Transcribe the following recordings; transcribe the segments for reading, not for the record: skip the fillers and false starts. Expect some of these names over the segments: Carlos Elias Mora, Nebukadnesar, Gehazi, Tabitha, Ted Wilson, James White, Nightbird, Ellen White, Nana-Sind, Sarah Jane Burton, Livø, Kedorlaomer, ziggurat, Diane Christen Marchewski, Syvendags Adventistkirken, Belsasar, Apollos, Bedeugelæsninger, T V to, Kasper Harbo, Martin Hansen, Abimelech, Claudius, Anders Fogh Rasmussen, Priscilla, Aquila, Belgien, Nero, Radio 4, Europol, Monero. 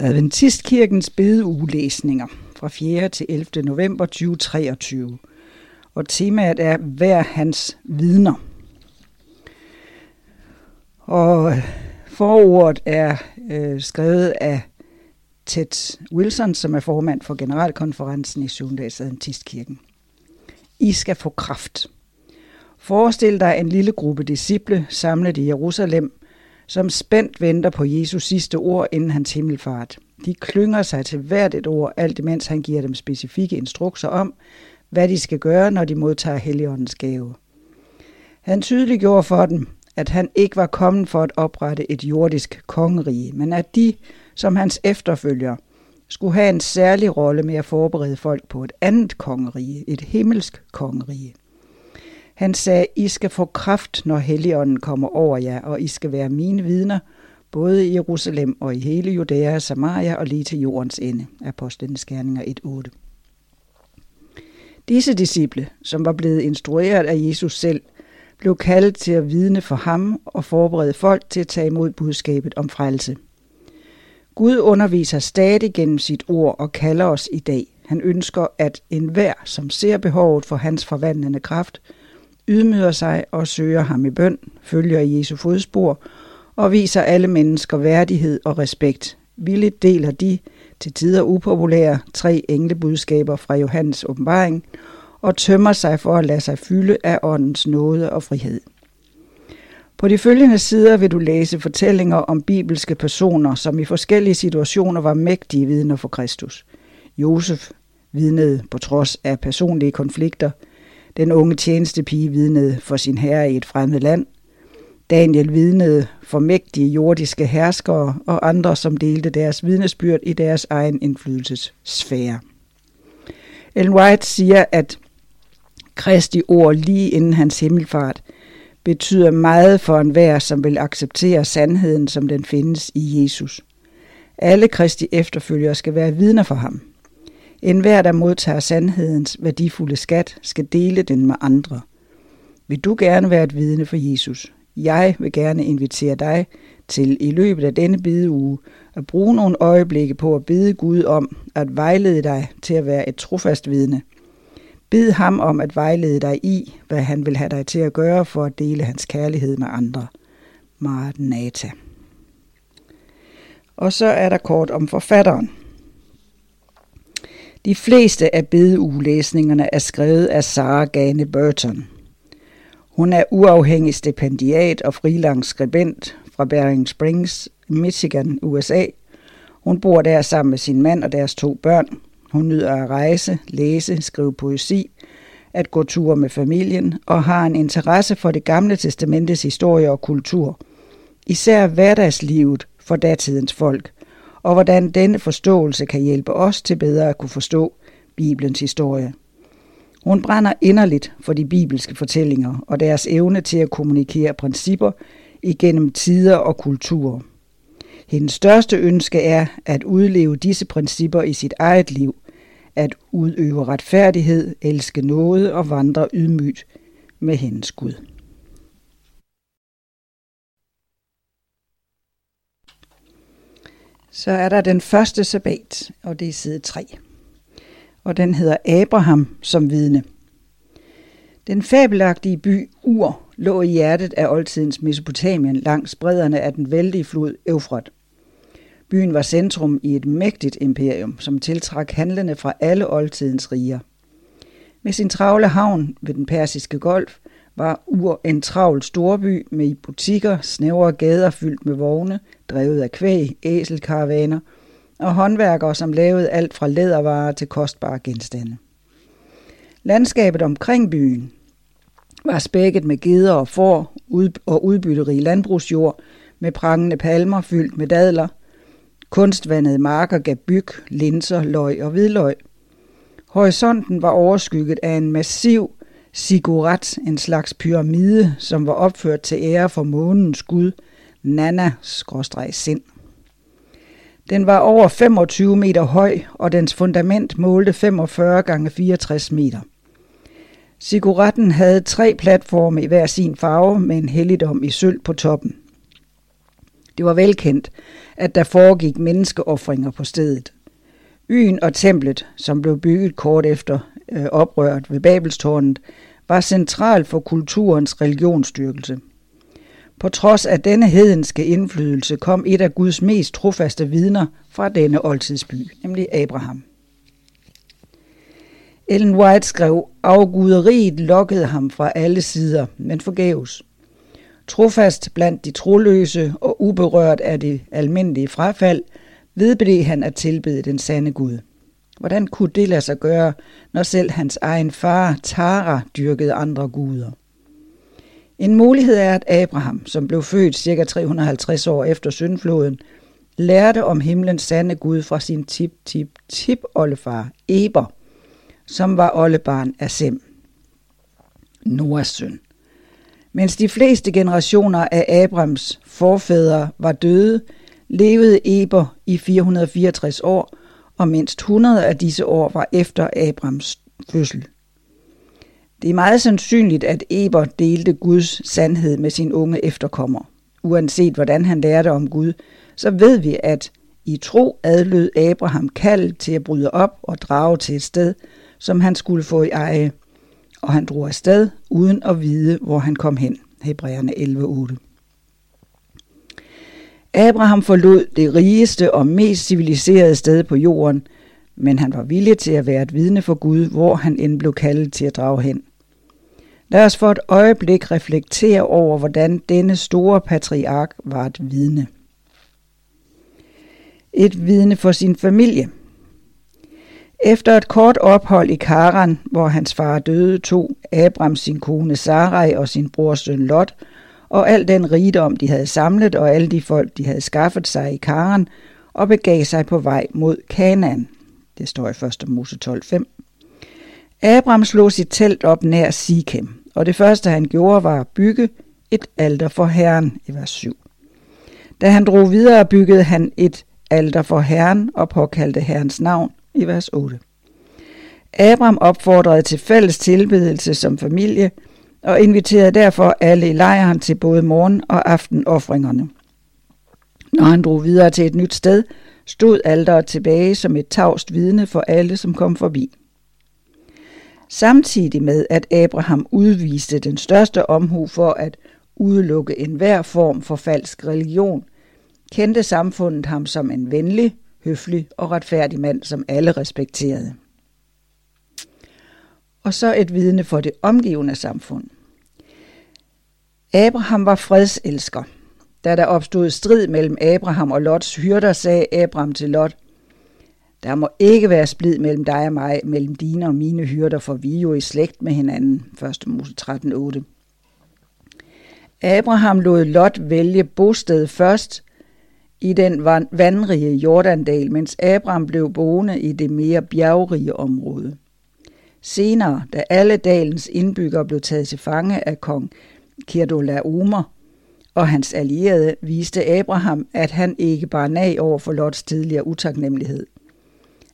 Adventistkirkens bedeugelæsninger fra 4. til 11. november 2023. Og temaet er Vær hans vidner. Og forordet er skrevet af Ted Wilson, som er formand for generalkonferencen i Søndags Adventistkirken. I skal få kraft. Forestil dig en lille gruppe disciple samlet i Jerusalem, som spændt venter på Jesus sidste ord inden hans himmelfart. De klynger sig til hvert et ord, alt imens han giver dem specifikke instrukser om, hvad de skal gøre, når de modtager Helligåndens gave. Han tydeliggjorde for dem, at han ikke var kommet for at oprette et jordisk kongerige, men at de, som hans efterfølgere, skulle have en særlig rolle med at forberede folk på et andet kongerige, et himmelsk kongerige. Han sagde, I skal få kraft, når Helligånden kommer over jer, og I skal være mine vidner, både i Jerusalem og i hele Judæa, Samaria og lige til jordens ende. Apostlenes Gerninger 1:8. Disse disciple, som var blevet instrueret af Jesus selv, blev kaldt til at vidne for ham og forberede folk til at tage imod budskabet om frelse. Gud underviser stadig gennem sit ord og kalder os i dag. Han ønsker, at enhver, som ser behovet for hans forvandlende kraft, ydmyger sig og søger ham i bøn, følger Jesu fodspor og viser alle mennesker værdighed og respekt. Villigt deler de, til tider upopulære, 3 englebudskaber fra Johannes åbenbaring og tømmer sig for at lade sig fylde af åndens nåde og frihed. På de følgende sider vil du læse fortællinger om bibelske personer, som i forskellige situationer var mægtige vidner for Kristus. Josef vidnede på trods af personlige konflikter. Den unge tjenestepige vidnede for sin herre i et fremmed land. Daniel vidnede for mægtige jordiske herskere og andre, som delte deres vidnesbyrd i deres egen indflydelsessfære. Ellen White siger, at Kristi ord lige inden hans himmelfart betyder meget for enhver, som vil acceptere sandheden, som den findes i Jesus. Alle Kristi efterfølgere skal være vidner for ham. Enhver, der modtager sandhedens værdifulde skat, skal dele den med andre. Vil du gerne være et vidne for Jesus? Jeg vil gerne invitere dig til i løbet af denne bedeuge at bruge nogle øjeblikke på at bede Gud om at vejlede dig til at være et trofast vidne. Bed ham om at vejlede dig i, hvad han vil have dig til at gøre for at dele hans kærlighed med andre. Maranatha. Og så er der kort om forfatteren. De fleste af bedeugelæsningerne er skrevet af Sarah Jane Burton. Hun er uafhængig stipendiat og freelance-skribent fra Bering Springs, Michigan, USA. Hun bor der sammen med sin mand og deres 2 børn. Hun nyder at rejse, læse, skrive poesi, at gå ture med familien og har en interesse for det gamle testamentes historie og kultur. Især hverdagslivet for datidens folk, og hvordan denne forståelse kan hjælpe os til bedre at kunne forstå Bibelens historie. Hun brænder inderligt for de bibelske fortællinger og deres evne til at kommunikere principper igennem tider og kulturer. Hendes største ønske er at udleve disse principper i sit eget liv, at udøve retfærdighed, elske nåde og vandre ydmygt med hendes Gud. Så er der den første sabbat, og det er side 3. Og den hedder Abraham som vidne. Den fabelagtige by Ur lå i hjertet af oldtidens Mesopotamien langs bredderne af den vældige flod Eufrat. Byen var centrum i et mægtigt imperium, som tiltrak handlende fra alle oldtidens riger. Med sin travle havn ved den persiske golf var Ur en travl storby med butikker, snævre gader fyldt med vogne, drevet af kvæg, æselkaravaner og håndværkere, som lavede alt fra lædervarer til kostbare genstande. Landskabet omkring byen var spækket med geder og får og udbytterige landbrugsjord med prangende palmer fyldt med dadler. Kunstvandede marker gav byg, linser, løg og hvidløg. Horisonten var overskygget af en massiv ziggurat, en slags pyramide, som var opført til ære for månens gud Nana-Sind. Den var over 25 meter høj, og dens fundament målte 45 gange 64 meter. Zigguraten havde 3 platforme i hver sin farve med en helligdom i sølv på toppen. Det var velkendt, at der foregik menneskeofringer på stedet. Byen og templet, som blev bygget kort efter oprøret ved Babelstårnet, var central for kulturens religionsstyrkelse. På trods af denne hedenske indflydelse kom et af Guds mest trofaste vidner fra denne oldtidsby, nemlig Abraham. Ellen White skrev, afguderiet lokkede ham fra alle sider, men forgæves. Trofast blandt de troløse og uberørt af det almindelige frafald, vedblev han at tilbede den sande Gud. Hvordan kunne det lade sig gøre, når selv hans egen far, Tara, dyrkede andre guder? En mulighed er, at Abraham, som blev født ca. 350 år efter syndfloden, lærte om himlens sande Gud fra sin tip-tip-tip-oldefar, Eber, som var oldebarn af Sem, Noahs søn. Mens de fleste generationer af Abrahams forfædre var døde, levede Eber i 464 år, og mindst 100 af disse år var efter Abrahams fødsel. Det er meget sandsynligt, at Eber delte Guds sandhed med sin unge efterkommer. Uanset hvordan han lærte om Gud, så ved vi, at i tro adlød Abraham kald til at bryde op og drage til et sted, som han skulle få i eje, og han drog afsted uden at vide, hvor han kom hen. Hebræerne 11:8. Abraham forlod det rigeste og mest civiliserede sted på jorden, men han var villig til at være et vidne for Gud, hvor han end blev kaldet til at drage hen. Lad os for et øjeblik reflektere over, hvordan denne store patriark var et vidne. Et vidne for sin familie. Efter et kort ophold i Karan, hvor hans far døde, tog Abraham sin kone Sarai og sin brors søn Lot, og al den rigdom, de havde samlet, og alle de folk, de havde skaffet sig i Karan, og begav sig på vej mod Kanaan. Det står i 1. Mose 12:5. Abraham slog sit telt op nær Sikhem, og det første han gjorde var at bygge et alter for Herren i vers 7. Da han drog videre, byggede han et alter for Herren og påkaldte Herrens navn i vers 8. Abraham opfordrede til fælles tilbedelse som familie og inviterede derfor alle i lejren til både morgen- og aftenofringerne. Når han drog videre til et nyt sted, stod alteret tilbage som et tavst vidne for alle, som kom forbi. Samtidig med, at Abraham udviste den største omhu for at udelukke enhver form for falsk religion, kendte samfundet ham som en venlig, høflig og retfærdig mand, som alle respekterede. Og så et vidne for det omgivende samfund. Abraham var fredselsker. Da der opstod strid mellem Abraham og Lots hyrder, sagde Abraham til Lot, der må ikke være splid mellem dig og mig, mellem dine og mine hyrder, for vi er jo i slægt med hinanden. 1. Mose 13:8. Abraham lod Lot vælge bosted først i den vandrige Jordandal, mens Abraham blev boende i det mere bjergrige område. Senere, da alle dalens indbyggere blev taget til fange af kong Kedorlaomer og hans allierede, viste Abraham, at han ikke bare nag over for Lots tidligere utaknemmelighed.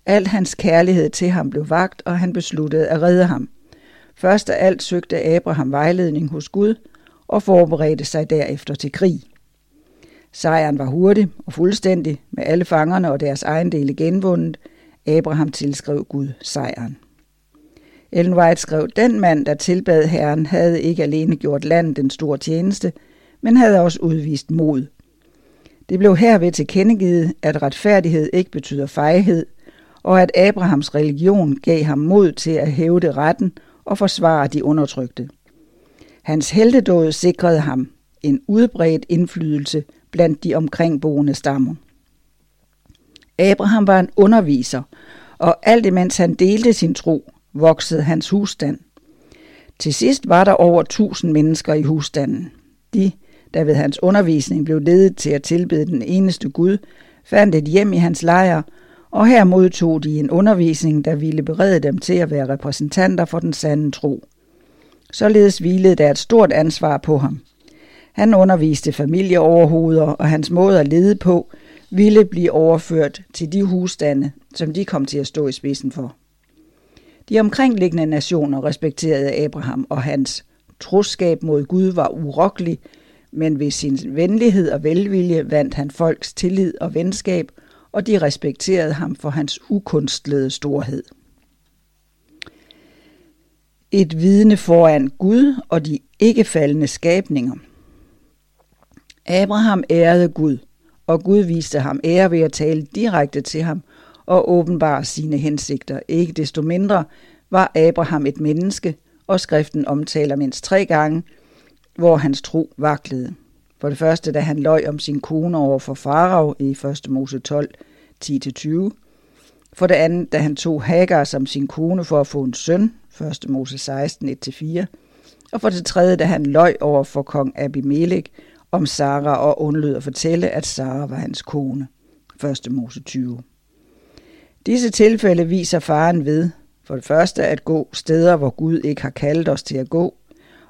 Al hans kærlighed til ham blev vakt, og han besluttede at redde ham. Først af alt søgte Abraham vejledning hos Gud og forberedte sig derefter til krig. Sejren var hurtig og fuldstændig, med alle fangerne og deres ejendele genvundet. Abraham tilskrev Gud sejren. Ellen White skrev, den mand, der tilbad Herren, havde ikke alene gjort landet en stor tjeneste, men havde også udvist mod. Det blev herved tilkendegivet, at retfærdighed ikke betyder fejhed, og at Abrahams religion gav ham mod til at hævde retten og forsvare de undertrykte. Hans heltedåd sikrede ham en udbredt indflydelse blandt de omkringboende stammer. Abraham var en underviser, og alt imens han delte sin tro, voksede hans husstand. Til sidst var der over 1000 mennesker i husstanden. De, der ved hans undervisning blev ledet til at tilbede den eneste Gud, fandt et hjem i hans lejr, og her modtog de en undervisning, der ville berede dem til at være repræsentanter for den sande tro. Således hvilede der et stort ansvar på ham. Han underviste familieoverhoveder, og hans måde at lede på ville blive overført til de husstande, som de kom til at stå i spidsen for. De omkringliggende nationer respekterede Abraham, og hans troskab mod Gud var urokkelig, men ved sin venlighed og velvilje vandt han folks tillid og venskab, og de respekterede ham for hans ukunstlede storhed. Et vidne foran Gud og de ikke faldne skabninger. Abraham ærede Gud, og Gud viste ham ære ved at tale direkte til ham og åbenbare sine hensigter. Ikke desto mindre var Abraham et menneske, og skriften omtaler mindst 3 gange, hvor hans tro vaklede. For det første, da han løj om sin kone over for farao i 1. Mose 12, 10-20. For det andet, da han tog Hagar som sin kone for at få en søn, 1. Mose 16, 1-4. Og for det tredje, da han løj over for kong Abimelech om Sara og undlod at fortælle, at Sara var hans kone, 1. Mose 20. Disse tilfælde viser faren ved, for det første at gå steder, hvor Gud ikke har kaldt os til at gå,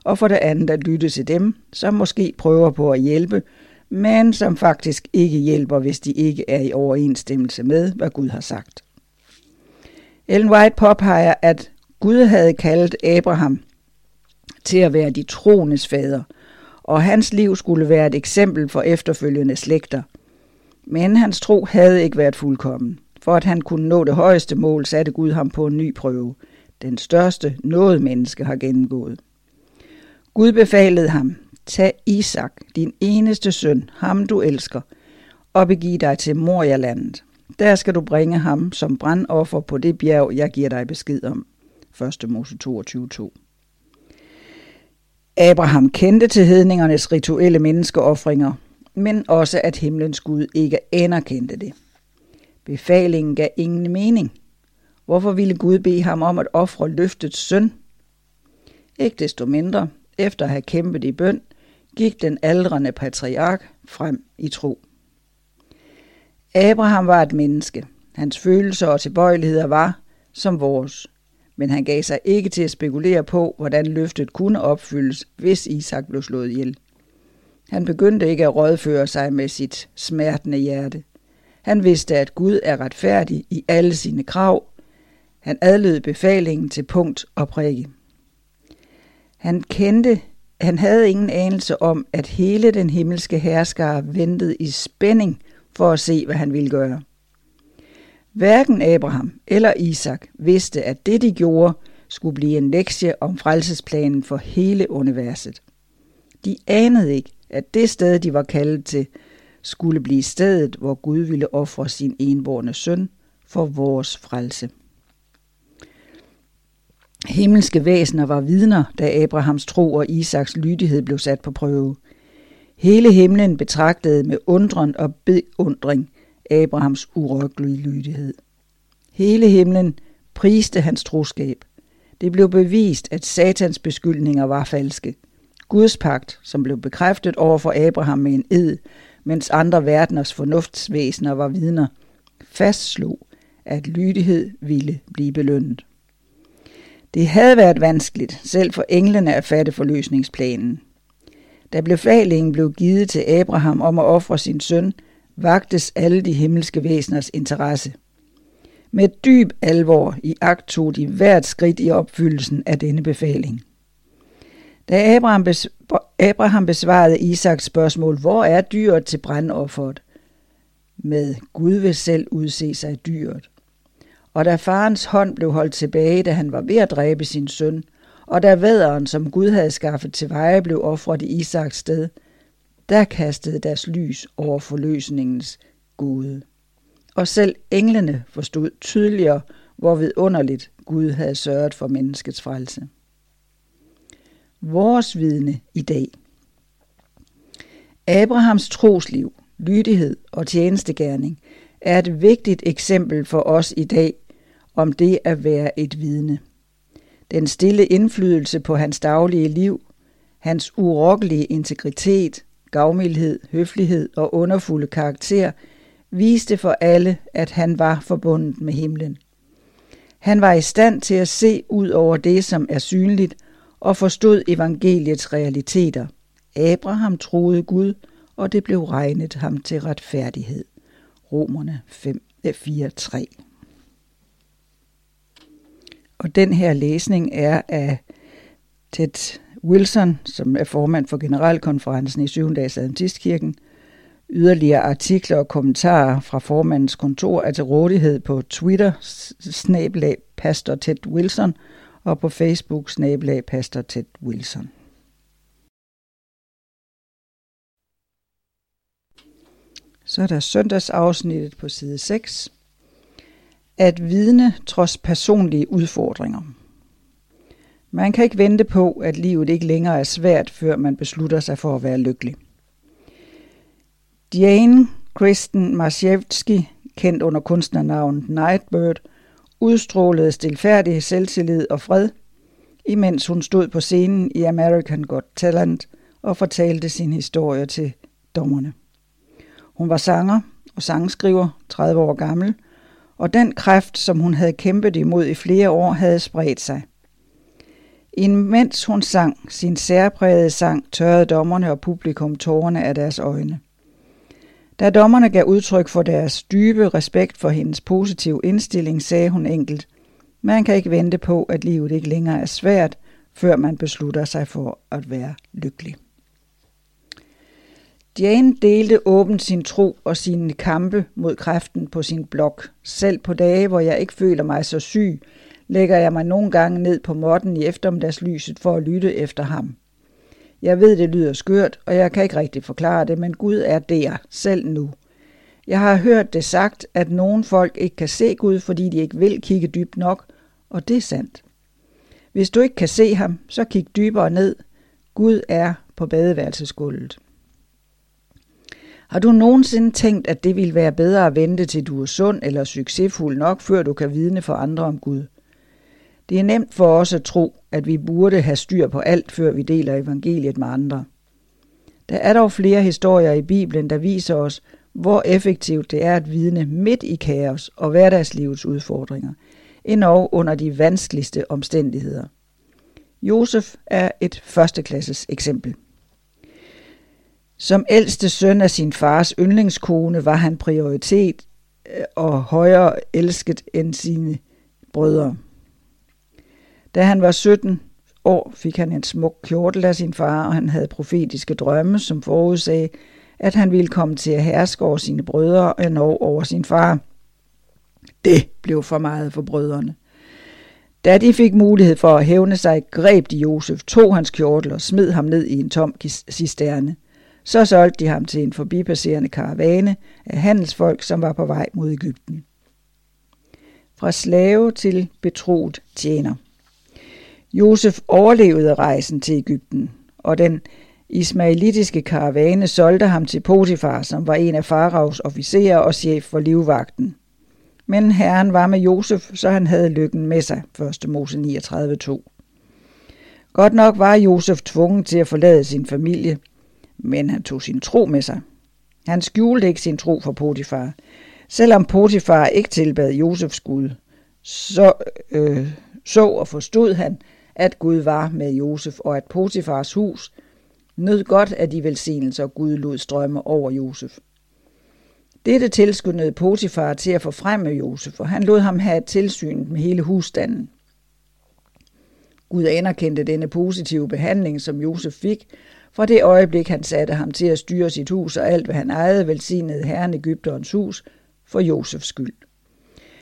og for det andet at lytte til dem, som måske prøver på at hjælpe, men som faktisk ikke hjælper, hvis de ikke er i overensstemmelse med, hvad Gud har sagt. Ellen White påpeger, at Gud havde kaldt Abraham til at være de troendes fader, og hans liv skulle være et eksempel for efterfølgende slægter. Men hans tro havde ikke været fuldkommen. For at han kunne nå det højeste mål, satte Gud ham på en ny prøve. Den største noget menneske har gennemgået. Gud befalede ham, tag Isak, din eneste søn, ham du elsker, og begiv dig til Morialandet. Der skal du bringe ham som brandoffer på det bjerg, jeg giver dig besked om. 1. Mose 22:2. Abraham kendte til hedningernes rituelle menneskeofringer, men også at himlens Gud ikke anerkendte det. Befalingen gav ingen mening. Hvorfor ville Gud bede ham om at ofre løftets søn? Ikke desto mindre, efter at have kæmpet i bøn, gik den aldrende patriark frem i tro. Abraham var et menneske. Hans følelser og tilbøjeligheder var som vores. Men han gav sig ikke til at spekulere på, hvordan løftet kunne opfyldes, hvis Isak blev slået ihjel. Han begyndte ikke at rådføre sig med sit smertende hjerte. Han vidste, at Gud er retfærdig i alle sine krav. Han adlød befalingen til punkt og prikke. Han havde ingen anelse om, at hele den himmelske herskare ventede i spænding for at se, hvad han ville gøre. Hverken Abraham eller Isak vidste, at det de gjorde skulle blive en lektie om frelsesplanen for hele universet. De anede ikke, at det sted, de var kaldet til, skulle blive stedet, hvor Gud ville ofre sin enbårne søn for vores frelse. Himmelske væsener var vidner, da Abrahams tro og Isaks lydighed blev sat på prøve. Hele himlen betragtede med undren og beundring Abrahams urokkelige lydighed. Hele himlen priste hans troskab. Det blev bevist, at Satans beskyldninger var falske. Guds pagt, som blev bekræftet over for Abraham med en ed, mens andre verdeners fornuftsvæsener var vidner, fastslog, at lydighed ville blive belønnet. Det havde været vanskeligt, selv for englene at fatte forløsningsplanen. Da befalingen blev givet til Abraham om at ofre sin søn, vagtes alle de himmelske væseners interesse. Med dyb alvor iagttog de hvert skridt i opfyldelsen af denne befaling. Da Abraham besvarede Isaks spørgsmål, hvor er dyret til brandofferet? Med Gud vil selv udse sig dyret. Og da farens hånd blev holdt tilbage, da han var ved at dræbe sin søn, og da vædderen, som Gud havde skaffet til veje, blev ofret i Isaks sted, der kastede deres lys over forløsningens Gud. Og selv englene forstod tydeligere, hvor vidunderligt Gud havde sørget for menneskets frelse. Vores vidne i dag. Abrahams trosliv, lydighed og tjenestegerning er et vigtigt eksempel for os i dag om det at være et vidne. Den stille indflydelse på hans daglige liv, hans urokkelige integritet, gavmildhed, høflighed og underfulde karakter viste for alle, at han var forbundet med himlen. Han var i stand til at se ud over det, som er synligt, og forstod evangeliets realiteter. Abraham troede Gud, og det blev regnet ham til retfærdighed. Romerne 5:4-3. Og den her læsning er af Ted Wilson, som er formand for generalkonferencen i 7. dags Adventistkirken. Yderligere artikler og kommentarer fra formandens kontor er til rådighed på Twitter, @ pastor Ted Wilson, og på Facebook, @ pastor Ted Wilson. Så er der søndagsafsnittet på side 6. At vidne trods personlige udfordringer. Man kan ikke vente på, at livet ikke længere er svært, før man beslutter sig for at være lykkelig. Diane Christen Marchewski, kendt under kunstnernavnet Nightbird, udstrålede stilfærdig selvtillid og fred, imens hun stod på scenen i American Got Talent og fortalte sin historie til dommerne. Hun var sanger og sangskriver, 30 år gammel, og den kræft, som hun havde kæmpet imod i flere år, havde spredt sig. Imens hun sang sin særprægede sang, tørrede dommerne og publikum tårerne af deres øjne. Da dommerne gav udtryk for deres dybe respekt for hendes positive indstilling, sagde hun enkelt: "Man kan ikke vente på, at livet ikke længere er svært, før man beslutter sig for at være lykkelig." Diane delte åbent sin tro og sine kampe mod kræften på sin blog. "Selv på dage, hvor jeg ikke føler mig så syg, lægger jeg mig nogle gange ned på måtten i eftermiddagslyset for at lytte efter ham. Jeg ved, det lyder skørt, og jeg kan ikke rigtig forklare det, men Gud er der, selv nu. Jeg har hørt det sagt, at nogle folk ikke kan se Gud, fordi de ikke vil kigge dybt nok, og det er sandt. Hvis du ikke kan se ham, så kig dybere ned. Gud er på badeværelsesgulvet." Har du nogensinde tænkt, at det ville være bedre at vente til du er sund eller succesfuld nok, før du kan vidne for andre om Gud? Det er nemt for os at tro, at vi burde have styr på alt, før vi deler evangeliet med andre. Der er dog flere historier i Bibelen, der viser os, hvor effektivt det er at vidne midt i kaos og hverdagslivets udfordringer, endog under de vanskeligste omstændigheder. Josef er et førsteklasses eksempel. Som ældste søn af sin fars yndlingskone var han prioritet og højere elsket end sine brødre. Da han var 17 år, fik han en smuk kjortel af sin far, og han havde profetiske drømme, som forudsagde, at han ville komme til at herske over sine brødre og endog over sin far. Det blev for meget for brødrene. Da de fik mulighed for at hævne sig, greb de Josef, tog hans kjortel og smed ham ned i en tom cisterne. Så solgte de ham til en forbipasserende karavane af handelsfolk, som var på vej mod Egypten. Fra slave til betroet tjener. Josef overlevede rejsen til Egypten, og den ismaelitiske karavane solgte ham til Potifar, som var en af faraos officerer og chef for livvagten. Men Herren var med Josef, så han havde lykken med sig, 1. Mose 39:2. Godt nok var Josef tvunget til at forlade sin familie, men han tog sin tro med sig. Han skjulte ikke sin tro for Potifar. Selvom Potifar ikke tilbad Josefs Gud, så og forstod han, at Gud var med Josef, og at Potifars hus nød godt af de velsignelser, Gud lod strømme over Josef. Dette tilskyndede Potifar til at forfremme Josef, og han lod ham have tilsyn med hele husstanden. Gud anerkendte denne positive behandling, som Josef fik. Fra det øjeblik, han satte ham til at styre sit hus og alt, hvad han ejede, velsignede Herren Egypterens hus for Josefs skyld.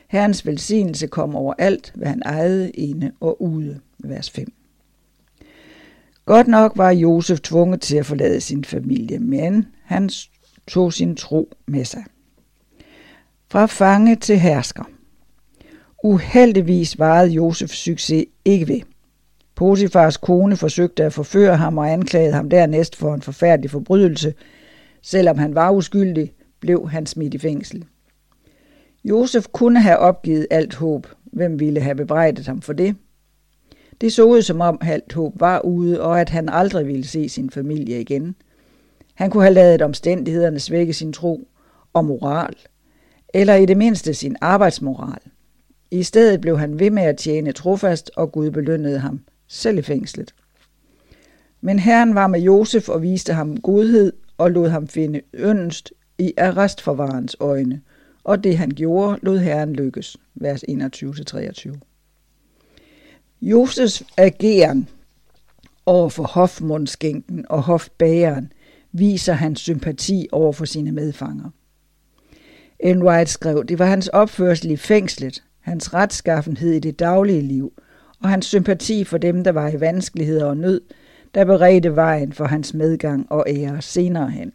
Herrens velsignelse kom over alt, hvad han ejede, inde og ude, vers 5. Godt nok var Josef tvunget til at forlade sin familie, men han tog sin tro med sig. Fra fange til hersker. Uheldigvis varede Josefs succes ikke ved. Potifars kone forsøgte at forføre ham og anklagede ham dernæst for en forfærdelig forbrydelse. Selvom han var uskyldig, blev han smidt i fængsel. Josef kunne have opgivet alt håb. Hvem ville have bebrejdet ham for det? Det så ud som om alt håb var ude, og at han aldrig ville se sin familie igen. Han kunne have ladet omstændighederne svække sin tro og moral, eller i det mindste sin arbejdsmoral. I stedet blev han ved med at tjene trofast, og Gud belønnede ham, selv i fængslet. Men Herren var med Josef og viste ham godhed og lod ham finde yndest i arrestforvarens øjne, og det han gjorde, lod Herren lykkes, vers 21-23. Josefs ageren Overfor hofmundskænken og hofbageren viser han sympati overfor sine medfanger. Ellen White skrev, det var hans opførsel i fængslet, hans retskaffenhed i det daglige liv og hans sympati for dem, der var i vanskeligheder og nød, der beredte vejen for hans medgang og ære senere hen.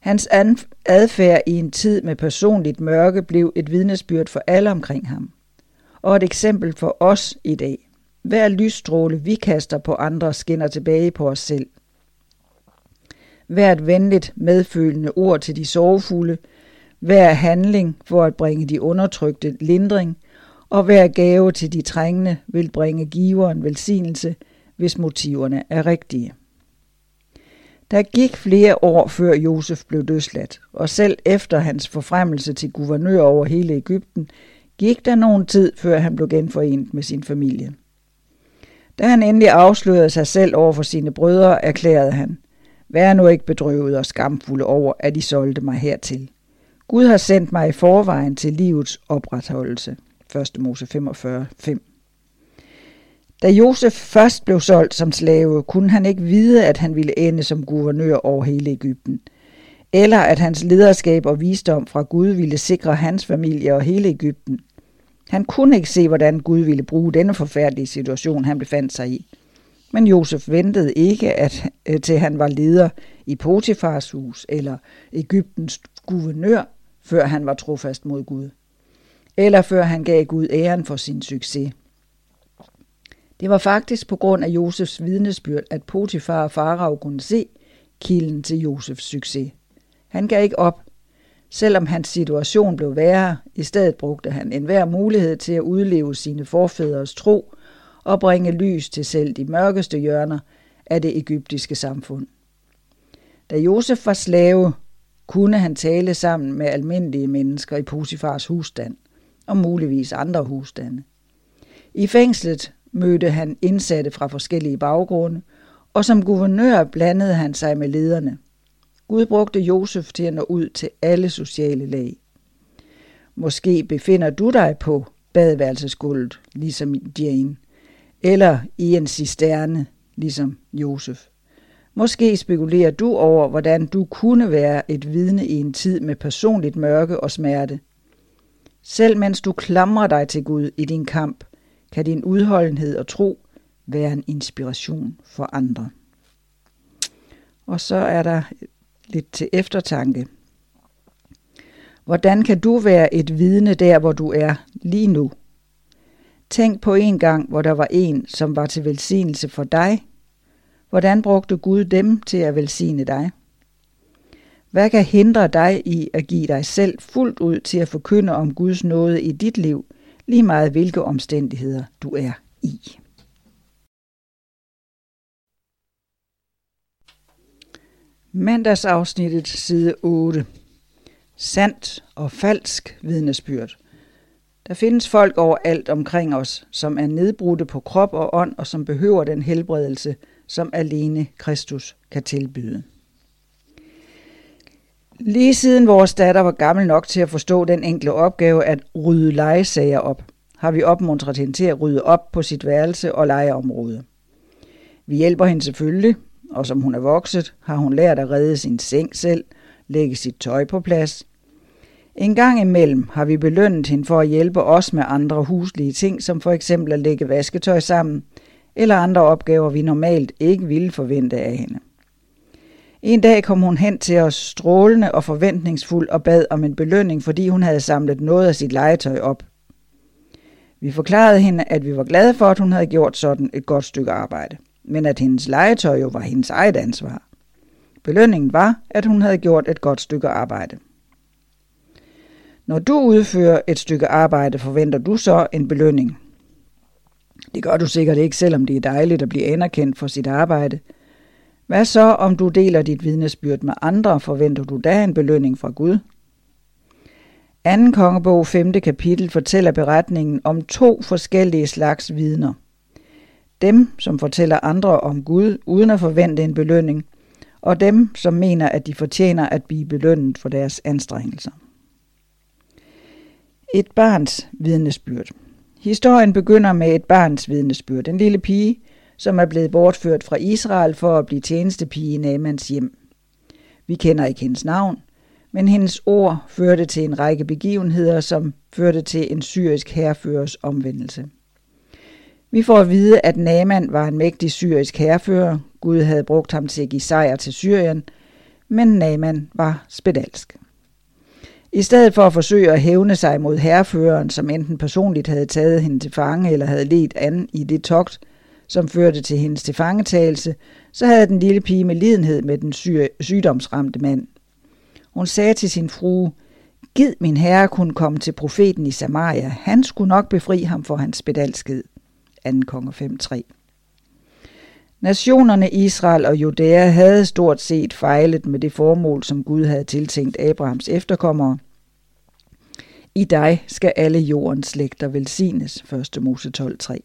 Hans adfærd i en tid med personligt mørke blev et vidnesbyrd for alle omkring ham, og et eksempel for os i dag. Hver lysstråle, vi kaster på andre, skinner tilbage på os selv. Hvert venligt, medfølende ord til de sorgfulde, hver handling for at bringe de undertrykte lindring, og hver gave til de trængende vil bringe giveren velsignelse, hvis motiverne er rigtige. Der gik flere år, før Josef blev løsladt, og selv efter hans forfremmelse til guvernør over hele Egypten, gik der nogen tid, før han blev genforenet med sin familie. Da han endelig afslørede sig selv over for sine brødre, erklærede han, vær nu ikke bedrøvet og skamfulde over, at I solgte mig hertil. Gud har sendt mig i forvejen til livets opretholdelse. 1. Mose 45:5. Da Josef først blev solgt som slave, kunne han ikke vide, at han ville ende som guvernør over hele Egypten, eller at hans lederskab og visdom fra Gud ville sikre hans familie og hele Egypten. Han kunne ikke se, hvordan Gud ville bruge denne forfærdelige situation, han befandt sig i. Men Josef ventede ikke, til han var leder i Potifars hus eller Egyptens guvernør, før han var trofast mod Gud, eller før han gav Gud æren for sin succes. Det var faktisk på grund af Josefs vidnesbyrd, at Potifar og farao kunne se kilden til Josefs succes. Han gav ikke op. Selvom hans situation blev værre, i stedet brugte han enhver mulighed til at udleve sine forfædres tro og bringe lys til selv de mørkeste hjørner af det egyptiske samfund. Da Josef var slave, kunne han tale sammen med almindelige mennesker i Potifars husstand og muligvis andre husstande. I fængslet mødte han indsatte fra forskellige baggrunde, og som guvernør blandede han sig med lederne. Gud brugte Josef til at nå ud til alle sociale lag. Måske befinder du dig på badeværelsesgulvet, ligesom Jane, eller i en cisterne, ligesom Josef. Måske spekulerer du over, hvordan du kunne være et vidne i en tid med personligt mørke og smerte. Selv mens du klamrer dig til Gud i din kamp, kan din udholdenhed og tro være en inspiration for andre. Og så er der lidt til eftertanke. Hvordan kan du være et vidne der, hvor du er lige nu? Tænk på en gang, hvor der var en, som var til velsignelse for dig. Hvordan brugte Gud dem til at velsigne dig? Hvad kan hindre dig i at give dig selv fuldt ud til at forkynde om Guds nåde i dit liv, lige meget hvilke omstændigheder du er i? Mandagsafsnittet, side 8. Sandt og falsk vidnesbyrd. Der findes folk overalt omkring os, som er nedbrudte på krop og ånd, og som behøver den helbredelse, som alene Kristus kan tilbyde. Lige siden vores datter var gammel nok til at forstå den enkle opgave at rydde legesager op, har vi opmuntret hende til at rydde op på sit værelse og legeområde. Vi hjælper hende selvfølgelig, og som hun er vokset, har hun lært at redde sin seng selv, lægge sit tøj på plads. En gang imellem har vi belønnet hende for at hjælpe os med andre huslige ting, som for eksempel at lægge vasketøj sammen, eller andre opgaver, vi normalt ikke ville forvente af hende. En dag kom hun hen til os strålende og forventningsfuld og bad om en belønning, fordi hun havde samlet noget af sit legetøj op. Vi forklarede hende, at vi var glade for, at hun havde gjort sådan et godt stykke arbejde, men at hendes legetøj jo var hendes eget ansvar. Belønningen var, at hun havde gjort et godt stykke arbejde. Når du udfører et stykke arbejde, forventer du så en belønning. Det gør du sikkert ikke, selvom det er dejligt at blive anerkendt for sit arbejde. Hvad så, om du deler dit vidnesbyrd med andre, forventer du da en belønning fra Gud? 2. Kongebog 5. kapitel fortæller beretningen om to forskellige slags vidner. Dem, som fortæller andre om Gud uden at forvente en belønning, og dem, som mener, at de fortjener at blive belønnet for deres anstrengelser. Et barns vidnesbyrd. Historien begynder med et barns vidnesbyrd. En lille pige, som er blevet bortført fra Israel for at blive tjenestepige i Naamans hjem. Vi kender ikke hendes navn, men hendes ord førte til en række begivenheder, som førte til en syrisk hærførers omvendelse. Vi får at vide, at Naaman var en mægtig syrisk hærfører. Gud havde brugt ham til at give sejr til Syrien, men Naaman var spedalsk. I stedet for at forsøge at hævne sig mod hærføreren, som enten personligt havde taget hende til fange eller havde ledt an i det togt, som førte til hendes tilfangetagelse, så havde den lille pige medlidenhed med den sygdomsramte mand. Hun sagde til sin frue, "Gid min herre kunne komme til profeten i Samaria. Han skulle nok befri ham for hans spedalskhed." 2. Konger 5:3. Nationerne Israel og Judæa havde stort set fejlet med det formål, som Gud havde tiltænkt Abrahams efterkommere. "I dig skal alle jordens slægter velsignes." 1. Mose 12:3.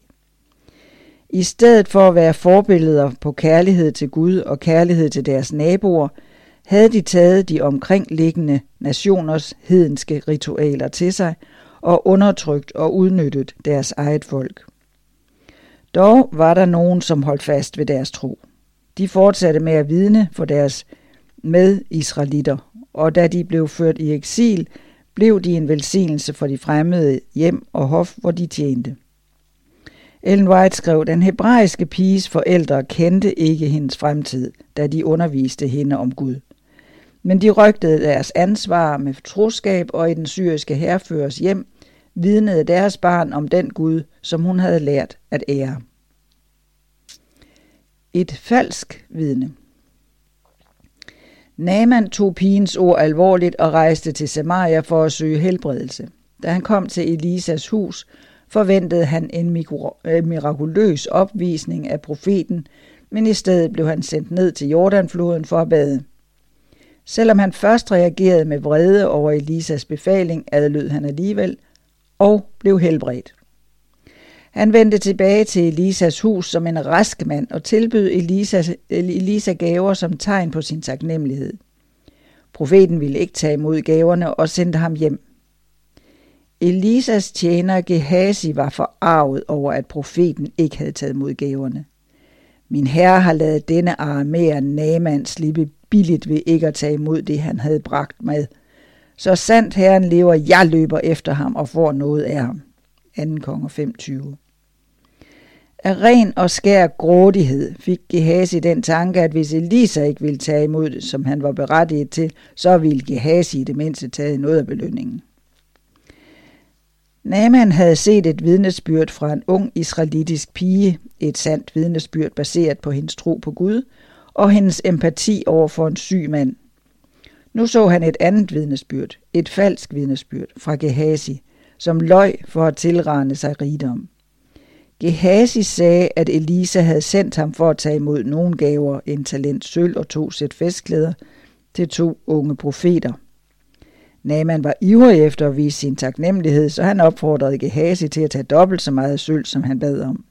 I stedet for at være forbilleder på kærlighed til Gud og kærlighed til deres naboer, havde de taget de omkringliggende nationers hedenske ritualer til sig og undertrykt og udnyttet deres eget folk. Dog var der nogen, som holdt fast ved deres tro. De fortsatte med at vidne for deres medisraelitter, og da de blev ført i eksil, blev de en velsignelse for de fremmede hjem og hof, hvor de tjente. Ellen White skrev, den hebraiske piges forældre kendte ikke hendes fremtid, da de underviste hende om Gud. Men de røgtede deres ansvar med troskab, og i den syriske hærførers hjem vidnede deres barn om den Gud, som hun havde lært at ære. Et falsk vidne. Naaman tog pigens ord alvorligt og rejste til Samaria for at søge helbredelse. Da han kom til Elisas hus, forventede han en mirakuløs opvisning af profeten, men i stedet blev han sendt ned til Jordanfloden for at bade. Selvom han først reagerede med vrede over Elisas befaling, adlød han alligevel og blev helbredt. Han vendte tilbage til Elisas hus som en rask mand og tilbød Elisa gaver som tegn på sin taknemmelighed. Profeten ville ikke tage imod gaverne og sendte ham hjem. Elisas tjener Gehazi var forarvet over, at profeten ikke havde taget mod gaverne. "Min herre har ladet denne aramæer Naaman slippe billigt ved ikke at tage imod det, han havde bragt med. Så sandt herren lever, jeg løber efter ham og får noget af ham." 2. Konger 5:20. Af ren og skær grådighed fik Gehazi den tanke, at hvis Elisa ikke ville tage imod det, som han var berettiget til, så ville Gehazi i det mindste tage noget af belønningen. Naaman havde set et vidnesbyrd fra en ung israelitisk pige, et sandt vidnesbyrd baseret på hendes tro på Gud og hendes empati over for en syg mand. Nu så han et andet vidnesbyrd, et falsk vidnesbyrd fra Gehazi, som løj for at tilrane sig rigdom. Gehazi sagde, at Elisa havde sendt ham for at tage imod nogle gaver, en talent sølv og 2 sæt festklæder til 2 unge profeter. Naaman var ivrig efter at vise sin taknemmelighed, så han opfordrede Gehazi til at tage dobbelt så meget sølv, som han bad om.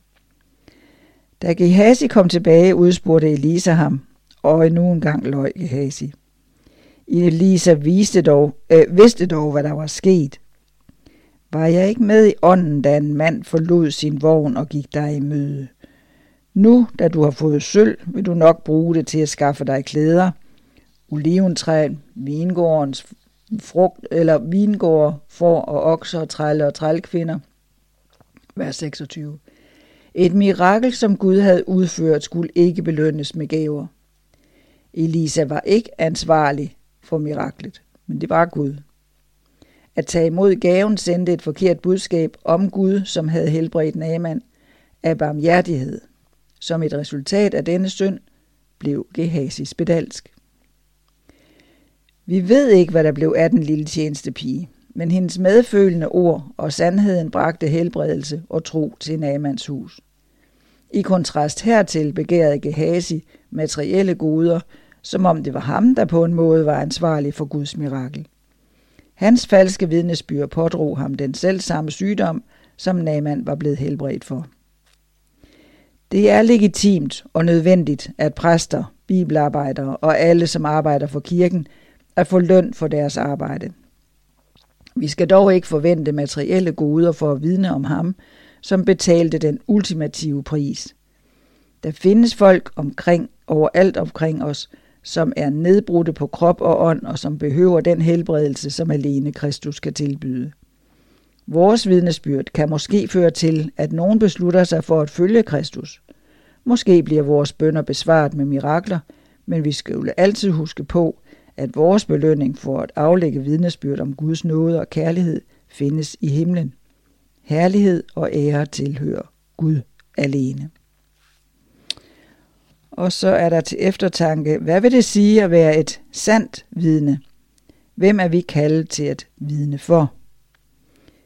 Da Gehazi kom tilbage, udspurgte Elisa ham, og endnu en gang løj Gehazi. Elisa vidste dog, hvad der var sket. "Var jeg ikke med i ånden, da en mand forlod sin vogn og gik dig i møde? Nu, da du har fået sølv, vil du nok bruge det til at skaffe dig klæder. Oliventræ, vingårdens frugt, eller vingård, får og okser og trælle og trælkvinder." Vers 26. Et mirakel, som Gud havde udført, skulle ikke belønnes med gaver. Elisa var ikke ansvarlig for miraklet, men det var Gud. At tage imod gaven sendte et forkert budskab om Gud, som havde helbredt Naaman, af barmhjertighed. Som et resultat af denne synd blev Gehazi spedalsk. Vi ved ikke, hvad der blev af den lille tjenestepige, men hendes medfølende ord og sandheden bragte helbredelse og tro til Naamans hus. I kontrast hertil begærede Gehazi materielle goder, som om det var ham, der på en måde var ansvarlig for Guds mirakel. Hans falske vidnesbyrd pådrog ham den selvsamme sygdom, som Naaman var blevet helbredt for. Det er legitimt og nødvendigt, at præster, bibelarbejdere og alle, som arbejder for kirken, at få løn for deres arbejde. Vi skal dog ikke forvente materielle goder for at vidne om ham, som betalte den ultimative pris. Der findes folk overalt omkring os, som er nedbrudte på krop og ånd, og som behøver den helbredelse, som alene Kristus kan tilbyde. Vores vidnesbyrd kan måske føre til, at nogen beslutter sig for at følge Kristus. Måske bliver vores bønner besvaret med mirakler, men vi skal jo altid huske på, at vores belønning for at aflægge vidnesbyrd om Guds nåde og kærlighed findes i himlen. Herlighed og ære tilhører Gud alene. Og så er der til eftertanke, hvad vil det sige at være et sandt vidne? Hvem er vi kaldet til at vidne for?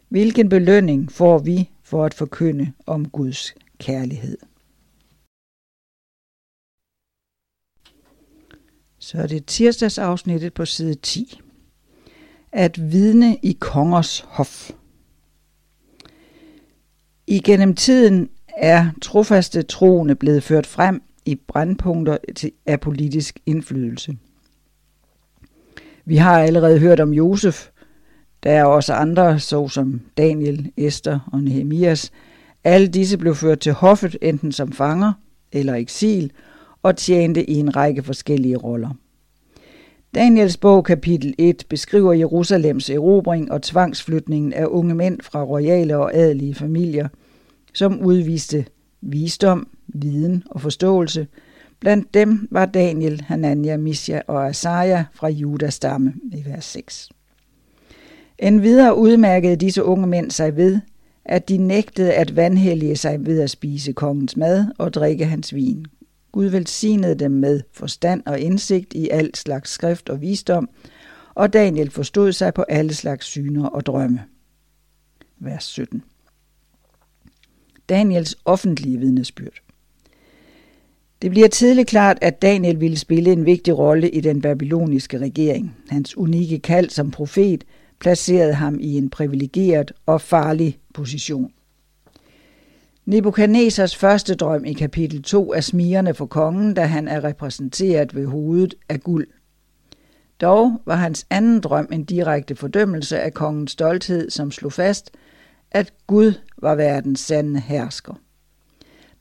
Hvilken belønning får vi for at forkynde om Guds kærlighed? Så er det tirsdagsafsnittet på side 10. At vidne i kongers hof. Igennem tiden er trofaste troende blevet ført frem i brandpunkter af politisk indflydelse. Vi har allerede hørt om Josef. Der er også andre, såsom Daniel, Esther og Nehemias. Alle disse blev ført til hoffet enten som fanger eller eksil og tjente i en række forskellige roller. Daniels bog kapitel 1 beskriver Jerusalems erobring og tvangsflytningen af unge mænd fra royale og adelige familier, som udviste visdom, viden og forståelse. Blandt dem var Daniel, Hanania, Misha og Asaja fra Judas stamme i vers 6. Endvidere udmærkede disse unge mænd sig ved, at de nægtede at vanhellige sig ved at spise kongens mad og drikke hans vin. Gud velsignede dem med forstand og indsigt i al slags skrift og visdom, og Daniel forstod sig på alle slags syner og drømme. Vers 17. Daniels offentlige vidnesbyrd. Det bliver tidligt klart, at Daniel ville spille en vigtig rolle i den babyloniske regering. Hans unikke kald som profet placerede ham i en privilegeret og farlig position. Nebukadnesers første drøm i kapitel 2 er smigrende for kongen, da han er repræsenteret ved hovedet af guld. Dog var hans anden drøm en direkte fordømmelse af kongens stolthed, som slog fast, at Gud var verdens sande hersker.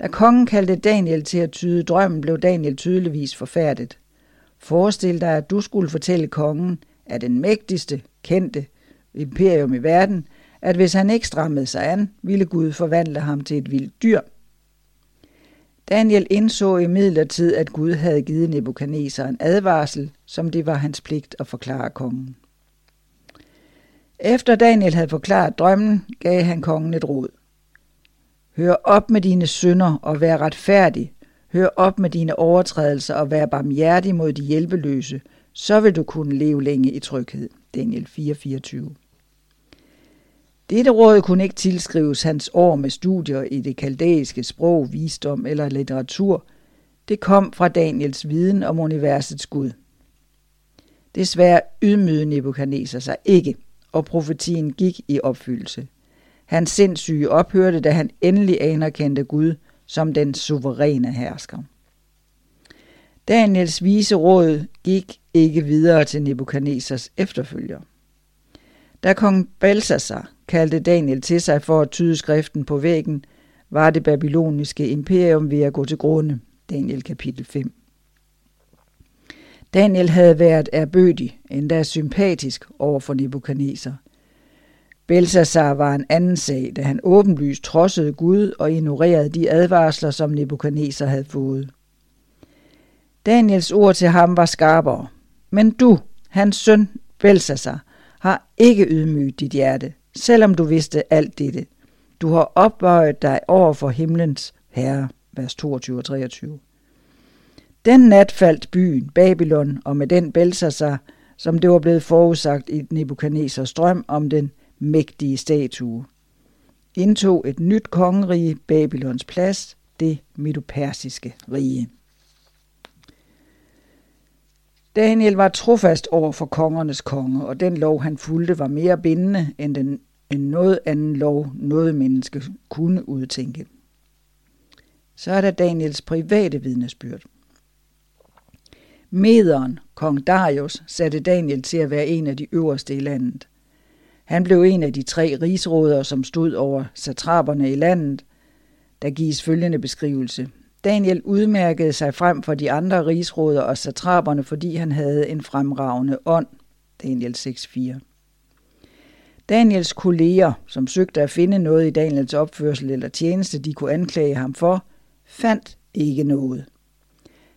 Da kongen kaldte Daniel til at tyde drømmen, blev Daniel tydeligvis forfærdet. Forestil dig, at du skulle fortælle kongen, at den mægtigste, kendte imperium i verden, at hvis han ikke strammede sig an, ville Gud forvandle ham til et vildt dyr. Daniel indså imidlertid, at Gud havde givet Nebukadnesar en advarsel, som det var hans pligt at forklare kongen. Efter Daniel havde forklaret drømmen, gav han kongen et råd. Hør op med dine synder og vær retfærdig. Hør op med dine overtrædelser og vær barmhjertig mod de hjælpeløse. Så vil du kunne leve længe i tryghed. Daniel 4:24. Dette råd kunne ikke tilskrives hans år med studier i det kaldæiske sprog, visdom eller litteratur. Det kom fra Daniels viden om universets Gud. Desværre ydmygede Nebukadnesar sig ikke, og profetien gik i opfyldelse. Hans sindssyge ophørte, da han endelig anerkendte Gud som den suveræne hersker. Daniels vise råd gik ikke videre til Nebukadnesars efterfølger. Da kong Belsasar kaldte Daniel til sig for at tyde skriften på væggen, var det babyloniske imperium ved at gå til grunde. Daniel kapitel 5. Daniel havde været ærbødig, endda sympatisk over for Nebukadnesar. Belsasar var en anden sag, da han åbenlyst trodsede Gud og ignorerede de advarsler, som Nebukadnesar havde fået. Daniels ord til ham var skarpere. Men du, hans søn Belsasar, har ikke ydmyget dit hjerte, selvom du vidste alt dette. Du har opbøjet dig over for himlens herre. Vers 22 og 23. Den nat faldt byen Babylon, og med den Belsasar, som det var blevet forudsagt i Nebukadnesars drøm om den mægtige statue, indtog et nyt kongerige Babylons plads, det medopersiske rige. Daniel var trofast over for kongernes konge, og den lov, han fulgte, var mere bindende end noget anden lov, noget menneske kunne udtænke. Så er der Daniels private vidnesbyrd. Mederen, kong Darius, satte Daniel til at være en af de øverste i landet. Han blev en af de 3 rigsrådere, som stod over satraperne i landet. Der gives følgende beskrivelse. Daniel udmærkede sig frem for de andre rigsråder og satraperne, fordi han havde en fremragende ånd. Daniel 6:4. Daniels kolleger, som søgte at finde noget i Daniels opførsel eller tjeneste, de kunne anklage ham for, fandt ikke noget.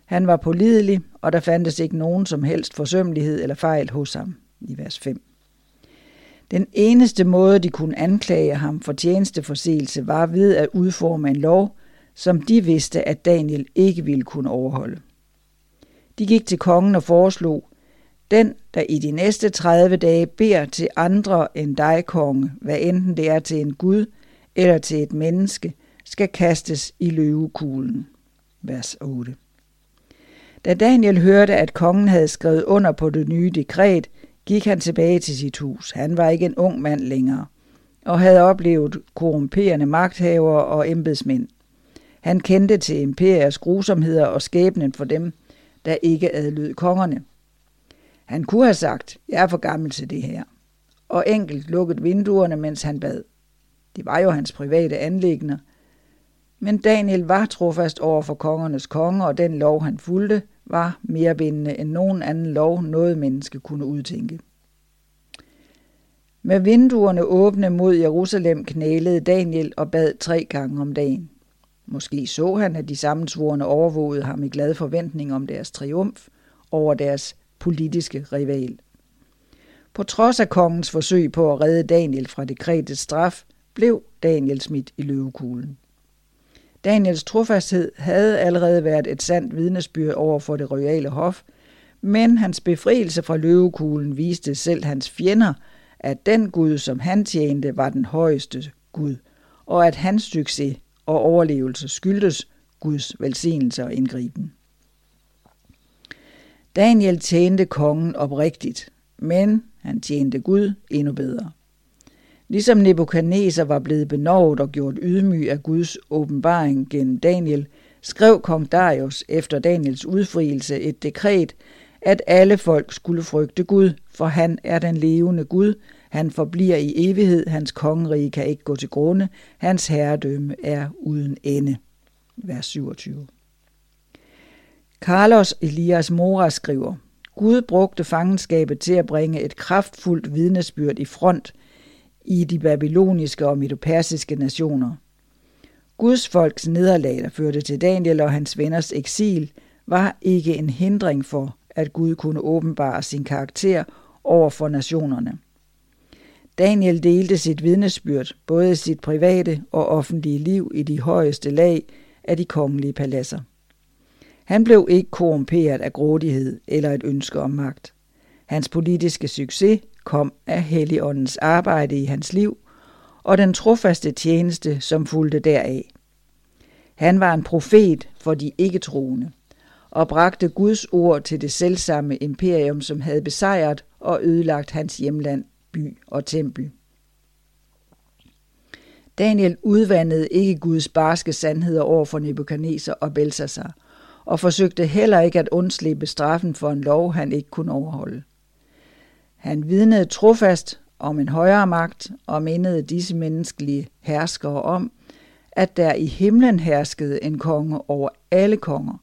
Han var pålidelig, og der fandtes ikke nogen som helst forsømmelighed eller fejl hos ham, i vers 5. Den eneste måde, de kunne anklage ham for tjenesteforseelse, var ved at udforme en lov, som de vidste, at Daniel ikke ville kunne overholde. De gik til kongen og foreslog, den, der i de næste 30 dage beder til andre end dig, konge, hvad enten det er til en gud eller til et menneske, skal kastes i løvekuglen. Vers 8. Da Daniel hørte, at kongen havde skrevet under på det nye dekret, gik han tilbage til sit hus. Han var ikke en ung mand længere, og havde oplevet korrumperende magthavere og embedsmænd. Han kendte til imperiers grusomheder og skæbnen for dem, der ikke adlød kongerne. Han kunne have sagt, jeg er for gammel til det her, og enkelt lukket vinduerne, mens han bad. Det var jo hans private anliggender. Men Daniel var trofast over for kongernes konge, og den lov, han fulgte, var mere bindende end nogen anden lov, noget menneske kunne udtænke. Med vinduerne åbne mod Jerusalem knælede Daniel og bad 3 gange om dagen. Måske så han, at de sammensvorne overvågede ham i glad forventning om deres triumf over deres politiske rival. På trods af kongens forsøg på at redde Daniel fra dekretets straf, blev Daniel smidt i løvekuglen. Daniels trofasthed havde allerede været et sandt vidnesbyrd over for det royale hof, men hans befrielse fra løvekuglen viste selv hans fjender, at den Gud, som han tjente, var den højeste Gud, og at hans succes og overlevelse skyldtes Guds velsignelse og indgriben. Daniel tjente kongen oprigtigt, men han tjente Gud endnu bedre. Ligesom Nebukadnesar var blevet benovet og gjort ydmyg af Guds åbenbaring gennem Daniel, skrev kong Darius efter Daniels udfrielse et dekret, at alle folk skulle frygte Gud, for han er den levende Gud, han forbliver i evighed, hans kongerige kan ikke gå til grunde, hans herredømme er uden ende. Vers 27. Carlos Elias Mora skriver, Gud brugte fangenskabet til at bringe et kraftfuldt vidnesbyrd i front i de babyloniske og medopersiske nationer. Guds folks nederlag, der førte til Daniel og hans venners eksil, var ikke en hindring for, at Gud kunne åbenbare sin karakter over for nationerne. Daniel delte sit vidnesbyrd, både sit private og offentlige liv, i de højeste lag af de kongelige paladser. Han blev ikke korrumperet af grådighed eller et ønske om magt. Hans politiske succes kom af Helligåndens arbejde i hans liv og den trofaste tjeneste, som fulgte deraf. Han var en profet for de ikke-troende og bragte Guds ord til det selvsamme imperium, som havde besejret og ødelagt hans hjemland, by og tempel. Daniel udvandede ikke Guds barske sandheder over for Nebukadnesar og Belsazar, og forsøgte heller ikke at undslippe straffen for en lov, han ikke kunne overholde. Han vidnede trofast om en højere magt og mindede disse menneskelige herskere om, at der i himlen herskede en konge over alle konger,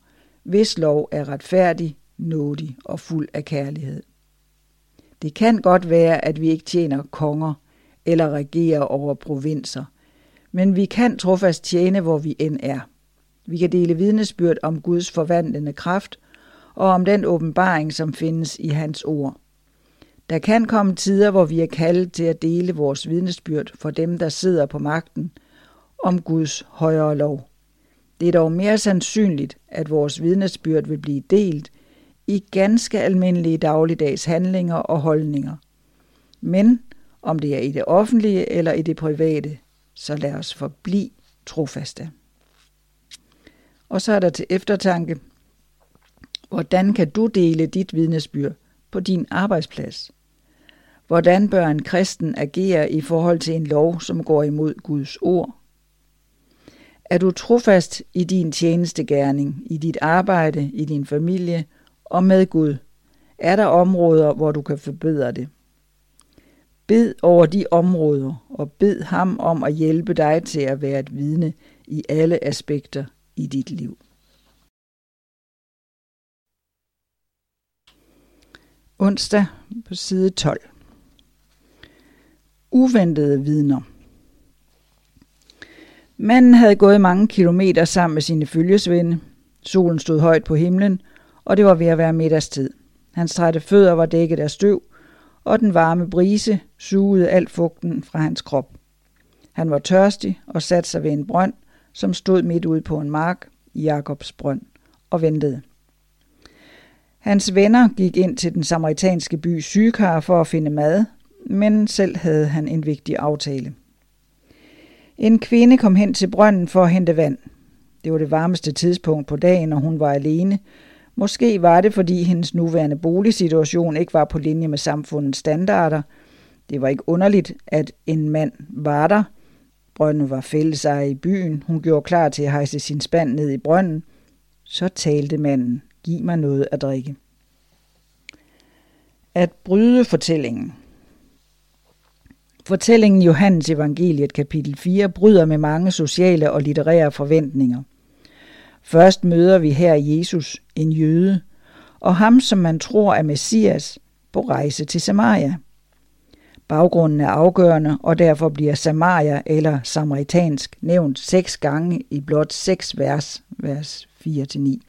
hvis lov er retfærdig, nådig og fuld af kærlighed. Det kan godt være, at vi ikke tjener konger eller regerer over provinser, men vi kan trofast tjene, hvor vi end er. Vi kan dele vidnesbyrd om Guds forvandlende kraft og om den åbenbaring, som findes i hans ord. Der kan komme tider, hvor vi er kaldet til at dele vores vidnesbyrd for dem, der sidder på magten, om Guds højere lov. Det er dog mere sandsynligt, at vores vidnesbyrd vil blive delt i ganske almindelige dagligdags handlinger og holdninger. Men om det er i det offentlige eller i det private, så lad os forblive trofaste. Og så er der til eftertanke, hvordan kan du dele dit vidnesbyrd på din arbejdsplads? Hvordan bør en kristen agere i forhold til en lov, som går imod Guds ord? Er du trofast i din tjenestegerning, i dit arbejde, i din familie og med Gud? Er der områder, hvor du kan forbedre det? Bed over de områder, og bed ham om at hjælpe dig til at være et vidne i alle aspekter i dit liv. onsdag på side 12. Uventede vidner. Manden havde gået mange kilometer sammen med sine følgesvende. Solen stod højt på himlen, og det var ved at være middagstid. Hans trætte fødder var dækket af støv, og den varme brise sugede al fugten fra hans krop. Han var tørstig og satte sig ved en brønd, som stod midt ude på en mark, Jakobs brønd, og ventede. Hans venner gik ind til den samaritanske by Sykar for at finde mad, men selv havde han en vigtig aftale. En kvinde kom hen til brønden for at hente vand. Det var det varmeste tidspunkt på dagen, og hun var alene. Måske var det, fordi hendes nuværende boligsituation ikke var på linje med samfundets standarder. Det var ikke underligt, at en mand var der. Brønden var fælleseje i byen. Hun gjorde klar til at hejse sin spand ned i brønden. Så talte manden: "Giv mig noget at drikke." At bryde fortællingen. Fortællingen i Johannes evangeliet kapitel 4 bryder med mange sociale og litterære forventninger. Først møder vi her Jesus, en jøde, og ham, som man tror er Messias, på rejse til Samaria. Baggrunden er afgørende, og derfor bliver Samaria eller samaritansk nævnt 6 gange i blot 6 vers, vers 4-9.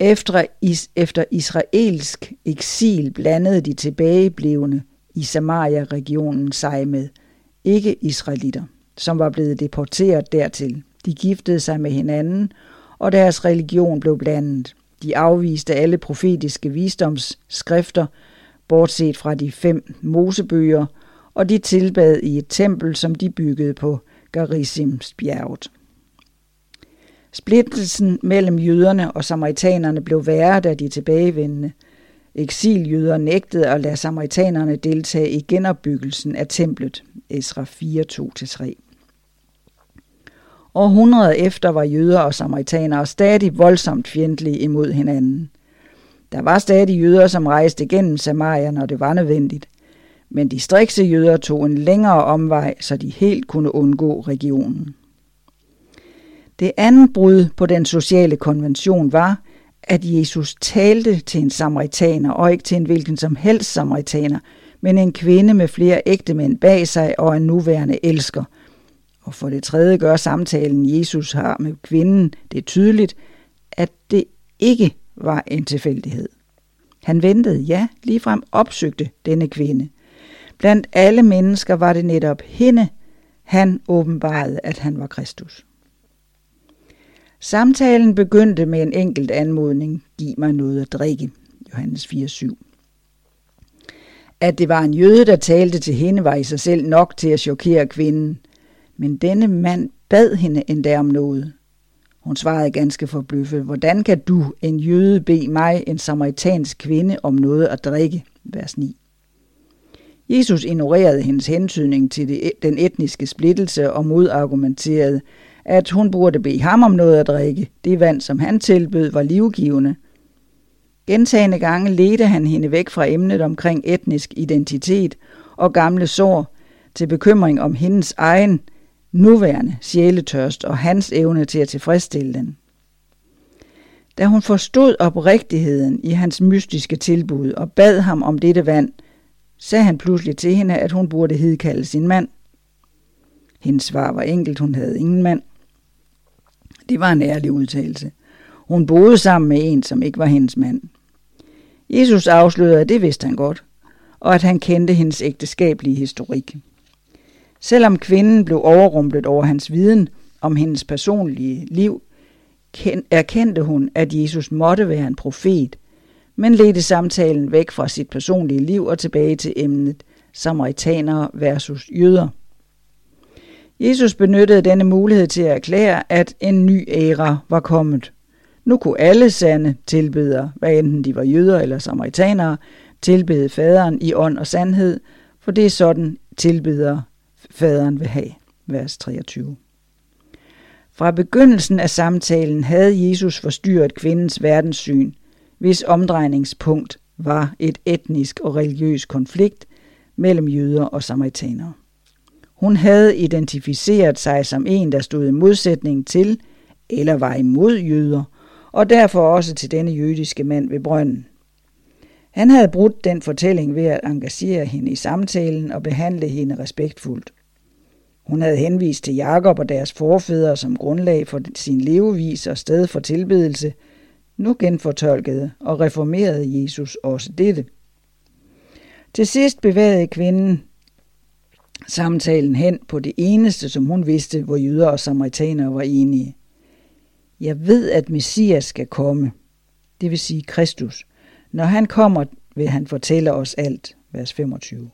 Efter israelsk eksil blandede de tilbageblevende i Samaria-regionen sig med ikke-israelitter, som var blevet deporteret dertil. De giftede sig med hinanden, og deres religion blev blandet. De afviste alle profetiske visdomsskrifter, bortset fra de 5 mosebøger, og de tilbad i et tempel, som de byggede på Garisimsbjerget. Splittelsen mellem jøderne og samaritanerne blev værre, da de tilbagevendende eksiljøder nægtede at lade samaritanerne deltage i genopbyggelsen af templet, Esra 4:2-3. Århundreder efter var jøder og samaritanere stadig voldsomt fjendtlige imod hinanden. Der var stadig jøder, som rejste gennem Samaria, når det var nødvendigt, men de strikse jøder tog en længere omvej, så de helt kunne undgå regionen. Det andet brud på den sociale konvention var, at Jesus talte til en samaritaner, og ikke til en hvilken som helst samaritaner, men en kvinde med flere ægtemænd bag sig og en nuværende elsker. Og for det tredje gør samtalen, Jesus har med kvinden, det tydeligt, at det ikke var en tilfældighed. Han ventede, ja, ligefrem opsøgte denne kvinde. Blandt alle mennesker var det netop hende, han åbenbarede, at han var Kristus. Samtalen begyndte med en enkelt anmodning: "Giv mig noget at drikke." Johannes 4:7. At det var en jøde, der talte til hende, var i sig selv nok til at chokere kvinden. Men denne mand bad hende endda om noget. Hun svarede ganske forbløffet: "Hvordan kan du, en jøde, bede mig, en samaritansk kvinde, om noget at drikke?" Vers 9. Jesus ignorerede hendes hentydning til den etniske splittelse og modargumenterede, at hun burde bede ham om noget at drikke. Det vand, som han tilbød, var livgivende. Gentagne gange ledte han hende væk fra emnet omkring etnisk identitet og gamle sår til bekymring om hendes egen nuværende sjæletørst og hans evne til at tilfredsstille den. Da hun forstod oprigtigheden i hans mystiske tilbud og bad ham om dette vand, sagde han pludselig til hende, at hun burde hidkalde sin mand. Hendes svar var enkelt: hun havde ingen mand. Det var en ærlig udtalelse. Hun boede sammen med en, som ikke var hendes mand. Jesus afslørede, at det vidste han godt, og at han kendte hendes ægteskabelige historik. Selvom kvinden blev overrumplet over hans viden om hendes personlige liv, erkendte hun, at Jesus måtte være en profet, men ledte samtalen væk fra sit personlige liv og tilbage til emnet samaritanere versus jøder. Jesus benyttede denne mulighed til at erklære, at en ny æra var kommet. Nu kunne alle sande tilbedere, hvad enten de var jøder eller samaritanere, tilbede faderen i ånd og sandhed, for det er sådan tilbedere faderen vil have. Vers 23. Fra begyndelsen af samtalen havde Jesus forstyrret kvindens verdenssyn, hvis omdrejningspunkt var et etnisk og religiøs konflikt mellem jøder og samaritanere. Hun havde identificeret sig som en, der stod i modsætning til eller var imod jøder, og derfor også til denne jødiske mand ved brønden. Han havde brudt den fortælling ved at engagere hende i samtalen og behandle hende respektfuldt. Hun havde henvist til Jakob og deres forfædre som grundlag for sin levevis og sted for tilbedelse. Nu genfortolkede og reformerede Jesus også dette. Til sidst bevægede kvinden samtalen hen på det eneste, som hun vidste, hvor jøder og samaritanere var enige. Jeg ved, at Messias skal komme, det vil sige Kristus. Når han kommer, vil han fortælle os alt, vers 25.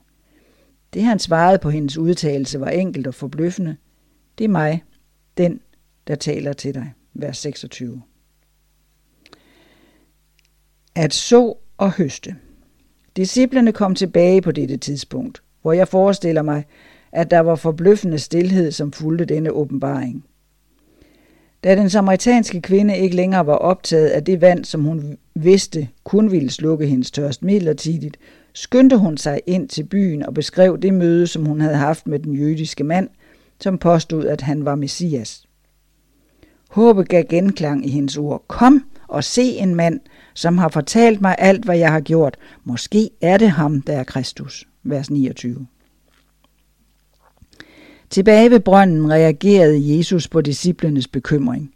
Det, han svarede på hendes udtalelse, var enkelt og forbløffende. Det er mig, den, der taler til dig, vers 26. At så og høste. Disciplerne kom tilbage på dette tidspunkt, hvor jeg forestiller mig, at der var forbløffende stilhed, som fulgte denne åbenbaring. Da den samaritanske kvinde ikke længere var optaget af det vand, som hun vidste kun ville slukke hendes tørst midlertidigt, skyndte hun sig ind til byen og beskrev det møde, som hun havde haft med den jødiske mand, som påstod, at han var Messias. Håbet gav genklang i hendes ord. Kom og se en mand, som har fortalt mig alt, hvad jeg har gjort. Måske er det ham, der er Kristus. Vers 29. Tilbage ved brønden reagerede Jesus på disciplenes bekymring.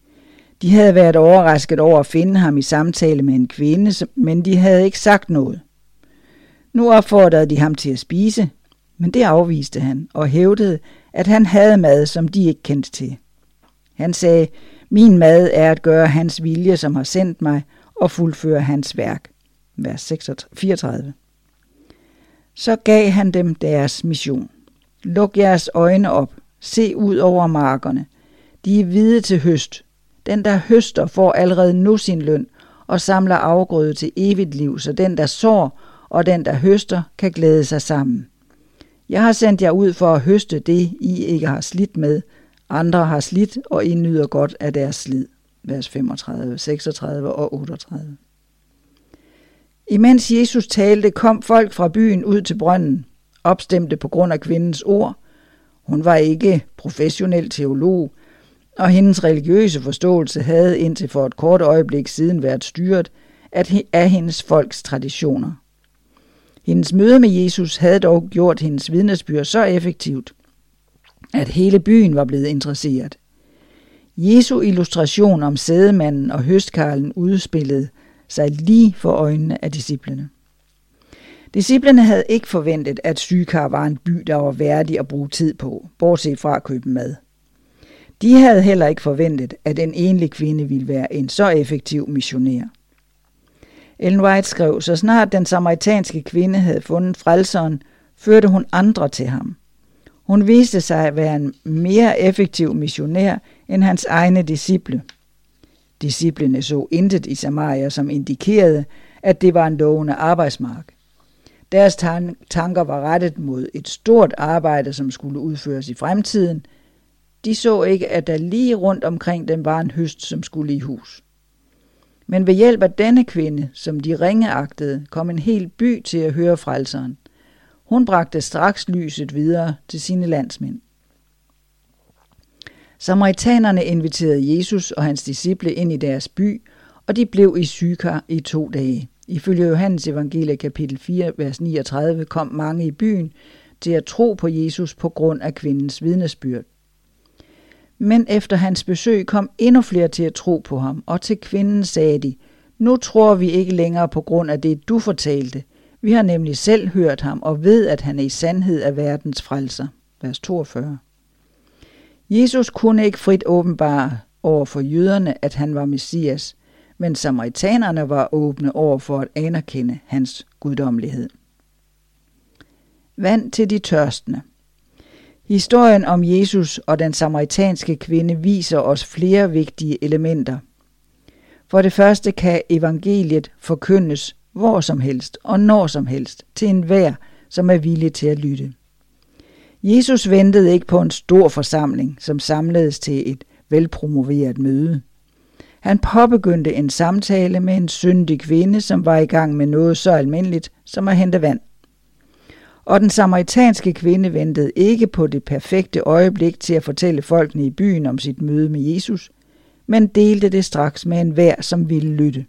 De havde været overrasket over at finde ham i samtale med en kvinde, men de havde ikke sagt noget. Nu opfordrede de ham til at spise, men det afviste han og hævdede, at han havde mad, som de ikke kendte til. Han sagde, min mad er at gøre hans vilje, som har sendt mig, og fuldføre hans værk. Vers 34. Så gav han dem deres mission. Luk jeres øjne op. Se ud over markerne. De er hvide til høst. Den, der høster, får allerede nu sin løn og samler afgrøde til evigt liv, så den, der sår, og den, der høster, kan glæde sig sammen. Jeg har sendt jer ud for at høste det, I ikke har slidt med. Andre har slidt, og I nyder godt af deres slid. Vers 35, 36 og 38. Imens Jesus talte, kom folk fra byen ud til brønden, opstemte på grund af kvindens ord. Hun var ikke professionel teolog, og hendes religiøse forståelse havde indtil for et kort øjeblik siden været styret af hendes folks traditioner. Hendes møde med Jesus havde dog gjort hendes vidnesbyrd så effektivt, at hele byen var blevet interesseret. Jesu illustration om sædemanden og høstkarlen udspillede sig lige for øjnene af disciplene. Disciplene havde ikke forventet, at Sykar var en by, der var værdig at bruge tid på, bortset fra at købe mad. De havde heller ikke forventet, at en enlig kvinde ville være en så effektiv missionær. Ellen White skrev, så snart den samaritanske kvinde havde fundet frelseren, førte hun andre til ham. Hun viste sig at være en mere effektiv missionær end hans egne disciple. Disciplene så intet i Samaria, som indikerede, at det var en lovende arbejdsmark. Deres tanker var rettet mod et stort arbejde, som skulle udføres i fremtiden. De så ikke, at der lige rundt omkring dem var en høst, som skulle i hus. Men ved hjælp af denne kvinde, som de ringeagtede, kom en hel by til at høre frelseren. Hun bragte straks lyset videre til sine landsmænd. Samaritanerne inviterede Jesus og hans disciple ind i deres by, og de blev i Sykar i 2 dage. Ifølge Johannes evangelie kapitel 4, vers 39 kom mange i byen til at tro på Jesus på grund af kvindens vidnesbyrd. Men efter hans besøg kom endnu flere til at tro på ham, og til kvinden sagde de, nu tror vi ikke længere på grund af det, du fortalte. Vi har nemlig selv hørt ham og ved, at han er i sandhed af verdens frelser. Vers 42. Jesus kunne ikke frit åbenbare over for jøderne, at han var Messias, men samaritanerne var åbne over for at anerkende hans guddommelighed. Vand til de tørstende. Historien om Jesus og den samaritanske kvinde viser os flere vigtige elementer. For det første kan evangeliet forkyndes hvor som helst og når som helst til enhver, som er villig til at lytte. Jesus ventede ikke på en stor forsamling, som samledes til et velpromoveret møde. Han påbegyndte en samtale med en syndig kvinde, som var i gang med noget så almindeligt som at hente vand. Og den samaritanske kvinde ventede ikke på det perfekte øjeblik til at fortælle folkene i byen om sit møde med Jesus, men delte det straks med enhver, som ville lytte.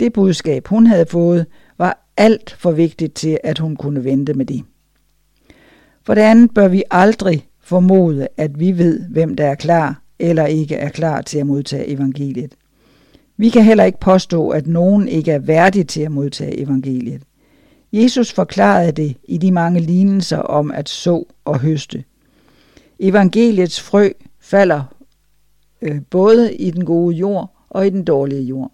Det budskab, hun havde fået, var alt for vigtigt til, at hun kunne vente med det. For det andet bør vi aldrig formode, at vi ved, hvem der er klar eller ikke er klar til at modtage evangeliet. Vi kan heller ikke påstå, at nogen ikke er værdig til at modtage evangeliet. Jesus forklarede det i de mange lignelser om at så og høste. Evangeliets frø falder både i den gode jord og i den dårlige jord.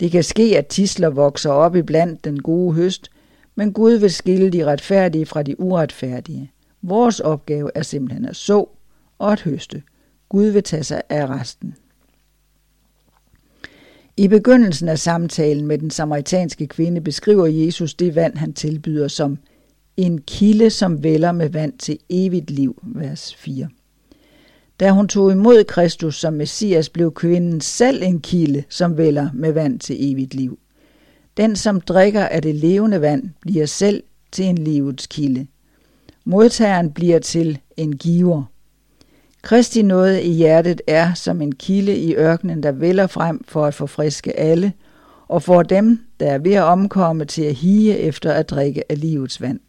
Det kan ske, at tisler vokser op i blandt den gode høst, men Gud vil skille de retfærdige fra de uretfærdige. Vores opgave er simpelthen at så og at høste. Gud vil tage sig af resten. I begyndelsen af samtalen med den samaritanske kvinde beskriver Jesus det vand, han tilbyder som en kilde, som væller med vand til evigt liv, vers 4. Da hun tog imod Kristus som Messias, blev kvinden selv en kilde, som væller med vand til evigt liv. Den, som drikker af det levende vand, bliver selv til en livets kilde. Modtageren bliver til en giver. Kristi nåde i hjertet er som en kilde i ørkenen, der vælger frem for at forfriske alle, og får dem, der er ved at omkomme, til at hige efter at drikke af livets vand.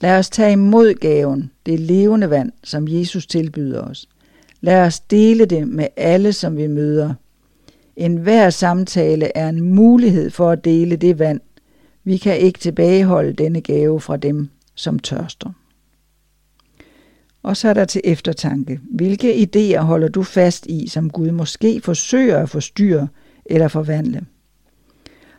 Lad os tage imod gaven, det levende vand, som Jesus tilbyder os. Lad os dele det med alle, som vi møder. En hver samtale er en mulighed for at dele det vand. Vi kan ikke tilbageholde denne gave fra dem, som tørster. Og så er der til eftertanke. Hvilke idéer holder du fast i, som Gud måske forsøger at forstyrre eller forvandle?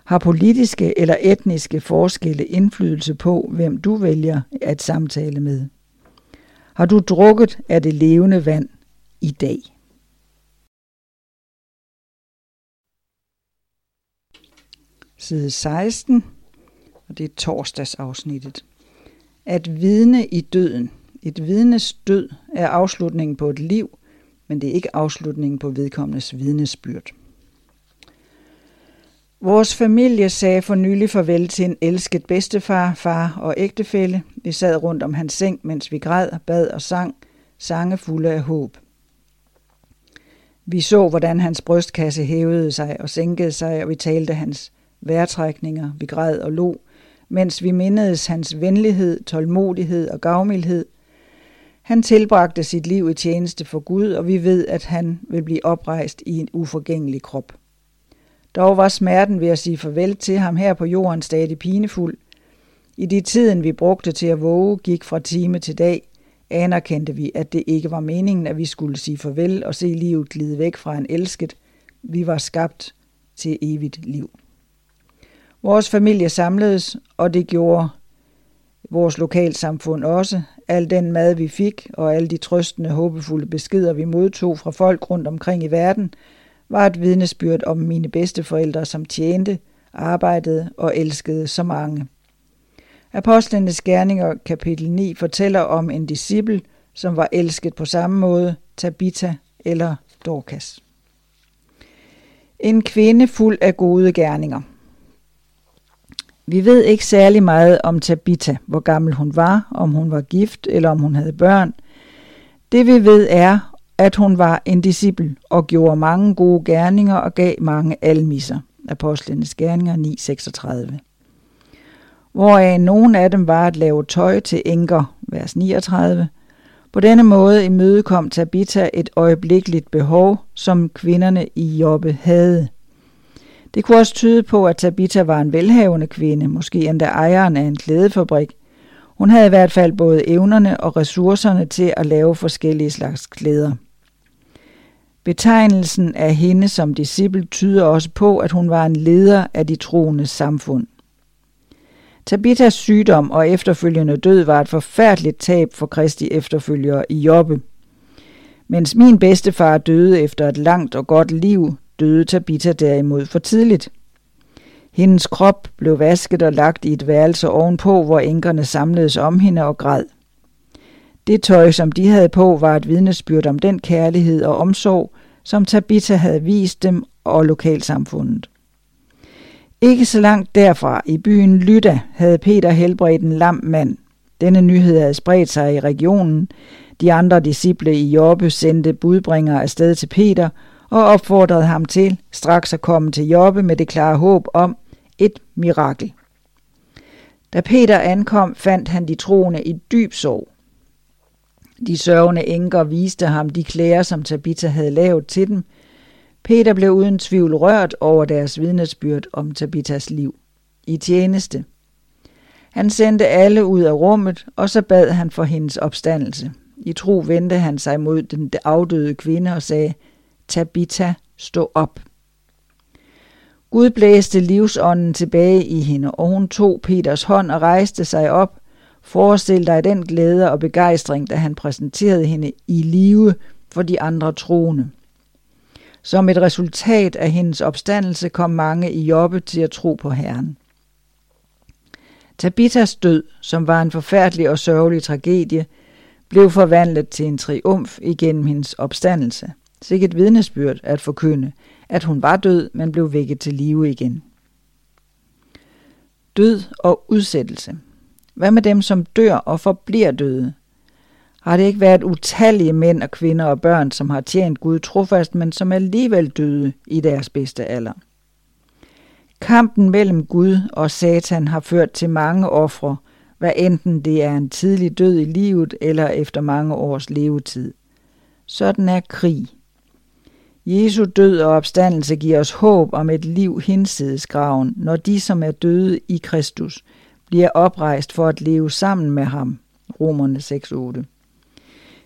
Har politiske eller etniske forskelle indflydelse på, hvem du vælger at samtale med? Har du drukket af det levende vand i dag? Side 16, og det er torsdagsafsnittet. At vidne i døden. Et vidnes død er afslutningen på et liv, men det er ikke afslutningen på vedkommendes vidnesbyrd. Vores familie sagde for nylig farvel til en elsket bedstefar, far og ægtefælle. Vi sad rundt om hans seng, mens vi græd, bad og sang, sange fulde af håb. Vi så, hvordan hans brystkasse hævede sig og sænkede sig, og vi talte hans vejrtrækninger, vi græd og lo, mens vi mindedes hans venlighed, tålmodighed og gavmildhed. Han tilbragte sit liv i tjeneste for Gud, og vi ved, at han vil blive oprejst i en uforgængelig krop. Dog var smerten ved at sige farvel til ham her på jorden stadig pinefuld. I de tiden, vi brugte til at våge, gik fra time til dag, anerkendte vi, at det ikke var meningen, at vi skulle sige farvel og se livet glide væk fra en elsket. Vi var skabt til evigt liv. Vores familie samledes, og det gjorde vores lokalsamfund også. Al den mad, vi fik, og alle de trøstende, håbefulde beskeder, vi modtog fra folk rundt omkring i verden, var et vidnesbyrd om mine bedsteforældre, som tjente, arbejdede og elskede så mange. Apostlenes Gerninger, kapitel 9, fortæller om en disciple, som var elsket på samme måde, Tabitha eller Dorcas. En kvinde fuld af gode gerninger. Vi ved ikke særlig meget om Tabitha, hvor gammel hun var, om hun var gift eller om hun havde børn. Det vi ved er, at hun var en disciple og gjorde mange gode gerninger og gav mange almisser. Apostlenes Gerninger 9:36. Hvoraf nogle af dem var at lave tøj til enker, vers 39. På denne måde imødekom Tabitha et øjeblikkeligt behov, som kvinderne i Joppe havde. Det kunne også tyde på, at Tabitha var en velhavende kvinde, måske endda ejeren af en klædefabrik. Hun havde i hvert fald både evnerne og ressourcerne til at lave forskellige slags klæder. Betegnelsen af hende som disciple tyder også på, at hun var en leder af de troendes samfund. Tabithas sygdom og efterfølgende død var et forfærdeligt tab for Kristi efterfølgere i Joppe. Mens min bedstefar døde efter et langt og godt liv, døde Tabitha derimod for tidligt. Hendes krop blev vasket og lagt i et værelse ovenpå, hvor enkerne samledes om hende og græd. Det tøj, som de havde på, var et vidnesbyrd om den kærlighed og omsorg, som Tabitha havde vist dem og lokalsamfundet. Ikke så langt derfra, i byen Lydda, havde Peter helbredt en lam mand. Denne nyhed havde spredt sig i regionen. De andre disciple i Joppe sendte budbringere afsted til Peter og opfordrede ham til straks at komme til Joppe med det klare håb om, et mirakel. Da Peter ankom, fandt han de troende i dyb sorg. De sørgende enker viste ham de klæder, som Tabitha havde lavet til dem. Peter blev uden tvivl rørt over deres vidnesbyrd om Tabithas liv. I tjeneste. Han sendte alle ud af rummet, og så bad han for hendes opstandelse. I tro vendte han sig mod den afdøde kvinde og sagde, Tabitha, stå op. Gud blæste livsånden tilbage i hende, og hun tog Peters hånd og rejste sig op. Forestil dig den glæde og begejstring, da han præsenterede hende i live for de andre troende. Som et resultat af hendes opstandelse kom mange i Joppe til at tro på Herren. Tabithas død, som var en forfærdelig og sørgelig tragedie, blev forvandlet til en triumf igennem hendes opstandelse. Sikkert vidnesbyrd at forkynde, at hun var død, men blev vækket til live igen. Død og udsættelse. Hvad med dem, som dør og forbliver døde? Har det ikke været utallige mænd og kvinder og børn, som har tjent Gud trofast, men som alligevel døde i deres bedste alder? Kampen mellem Gud og Satan har ført til mange ofre, hvad enten det er en tidlig død i livet eller efter mange års levetid. Sådan er krig. Jesu død og opstandelse giver os håb om et liv hinsides graven, når de, som er døde i Kristus, bliver oprejst for at leve sammen med ham. Romerne 6:8.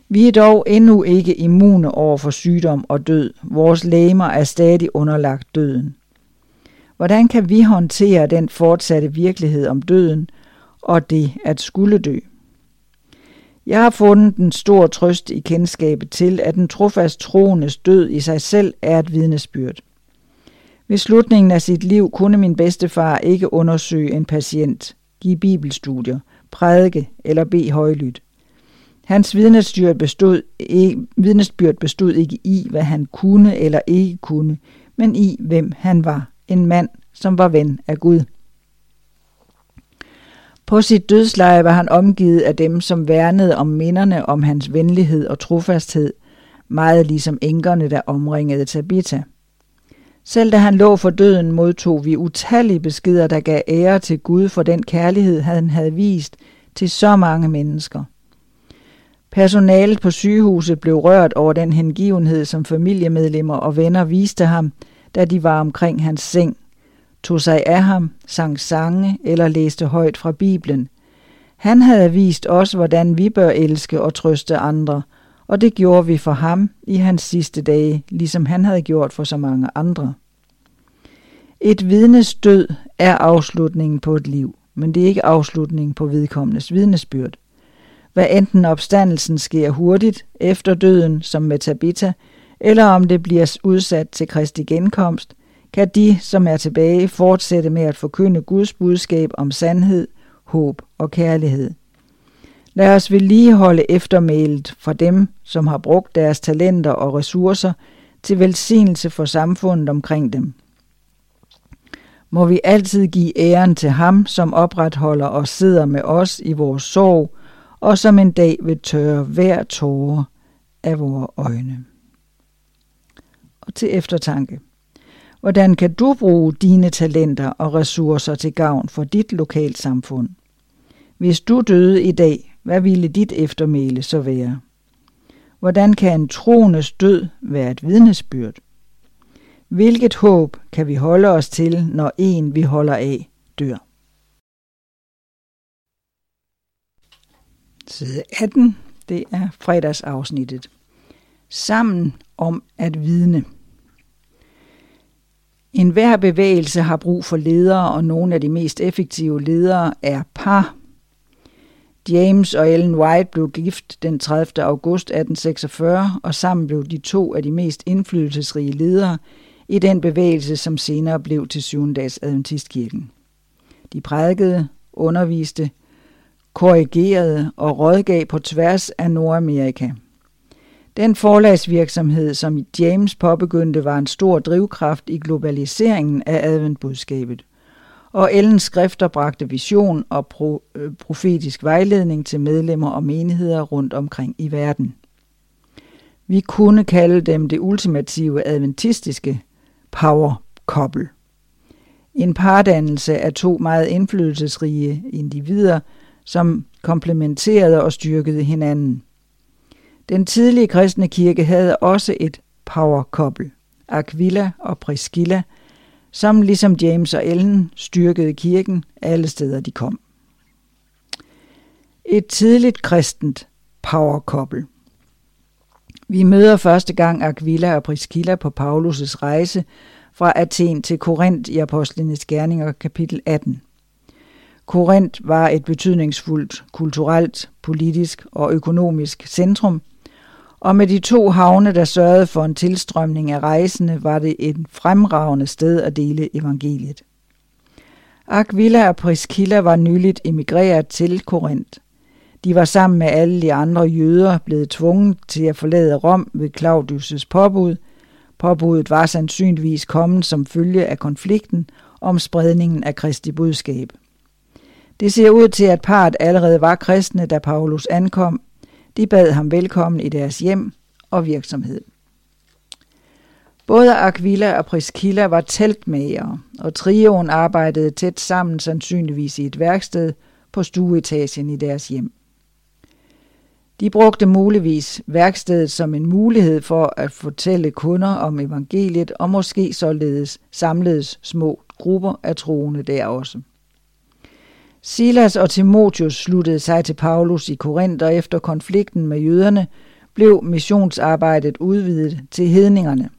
Vi er dog endnu ikke immune over for sygdom og død. Vores legemer er stadig underlagt døden. Hvordan kan vi håndtere den fortsatte virkelighed om døden og det at skulle dø? Jeg har fundet en stor trøst i kendskabet til, at den trofast troendes død i sig selv er et vidnesbyrd. Ved slutningen af sit liv kunne min bedstefar ikke undersøge en patient, give bibelstudier, prædike eller bede højlydt. Hans vidnesbyrd bestod ikke i, hvad han kunne eller ikke kunne, men i, hvem han var. En mand, som var ven af Gud. På sit dødsleje var han omgivet af dem, som værnede om minderne om hans venlighed og trofasthed, meget ligesom enkerne, der omringede Tabitha. Selv da han lå for døden, modtog vi utallige beskeder, der gav ære til Gud for den kærlighed, han havde vist til så mange mennesker. Personalet på sygehuset blev rørt over den hengivenhed, som familiemedlemmer og venner viste ham, da de var omkring hans seng, tog sig af ham, sang sange eller læste højt fra Bibelen. Han havde vist os, hvordan vi bør elske og trøste andre, og det gjorde vi for ham i hans sidste dage, ligesom han havde gjort for så mange andre. Et vidnes død er afslutningen på et liv, men det er ikke afslutningen på vedkommendes vidnesbyrd. Hvad enten opstandelsen sker hurtigt efter døden, som med Tabitha, eller om det bliver udsat til Kristi genkomst, kan de, som er tilbage, fortsætte med at forkynde Guds budskab om sandhed, håb og kærlighed. Lad os vedligeholde eftermælet fra dem, som har brugt deres talenter og ressourcer til velsignelse for samfundet omkring dem. Må vi altid give æren til ham, som opretholder og sidder med os i vores sorg, og som en dag vil tørre hver tåre af vores øjne. Til eftertanke. Hvordan kan du bruge dine talenter og ressourcer til gavn for dit lokalsamfund? Hvis du døde i dag, hvad ville dit eftermæle så være? Hvordan kan en troendes død være et vidnesbyrd? Hvilket håb kan vi holde os til, når en vi holder af dør? Side 18, det er fredagsafsnittet. Sammen om at vidne. En hver bevægelse har brug for ledere, og nogle af de mest effektive ledere er par. James og Ellen White blev gift den 30. august 1846, og sammen blev de to af de mest indflydelsesrige ledere i den bevægelse, som senere blev til Syvendags Adventistkirken. De prædikede, underviste, korrigerede og rådgav på tværs af Nordamerika. Den forlagsvirksomhed, som James påbegyndte, var en stor drivkraft i globaliseringen af adventbudskabet, og Ellens skrifter bragte vision og profetisk vejledning til medlemmer og menigheder rundt omkring i verden. Vi kunne kalde dem det ultimative adventistiske power couple. en pardannelse af to meget indflydelsesrige individer, som komplementerede og styrkede hinanden. Den tidlige kristne kirke havde også et power-couple, Aquila og Priscilla, som ligesom James og Ellen styrkede kirken alle steder, de kom. Et tidligt kristent power-couple. Vi møder første gang Aquila og Priscilla på Paulus' rejse fra Athen til Korinth i Apostlenes Gerninger kapitel 18. Korinth var et betydningsfuldt kulturelt, politisk og økonomisk centrum, og med de to havne, der sørgede for en tilstrømning af rejsende, var det et fremragende sted at dele evangeliet. Aquila og Priscilla var nyligt emigreret til Korinth. De var sammen med alle de andre jøder blevet tvunget til at forlade Rom ved Claudius' påbud. Påbuddet var sandsynligvis kommet som følge af konflikten om spredningen af Kristi budskab. Det ser ud til, at parret allerede var kristne, da Paulus ankom. De bad ham velkommen i deres hjem og virksomhed. Både Aquila og Priscilla var teltmagere, og trioen arbejdede tæt sammen, sandsynligvis i et værksted på stueetagen i deres hjem. De brugte muligvis værkstedet som en mulighed for at fortælle kunder om evangeliet, og måske således samledes små grupper af troende der også. Silas og Timotheus sluttede sig til Paulus i Korinth, og efter konflikten med jøderne blev missionsarbejdet udvidet til hedningerne.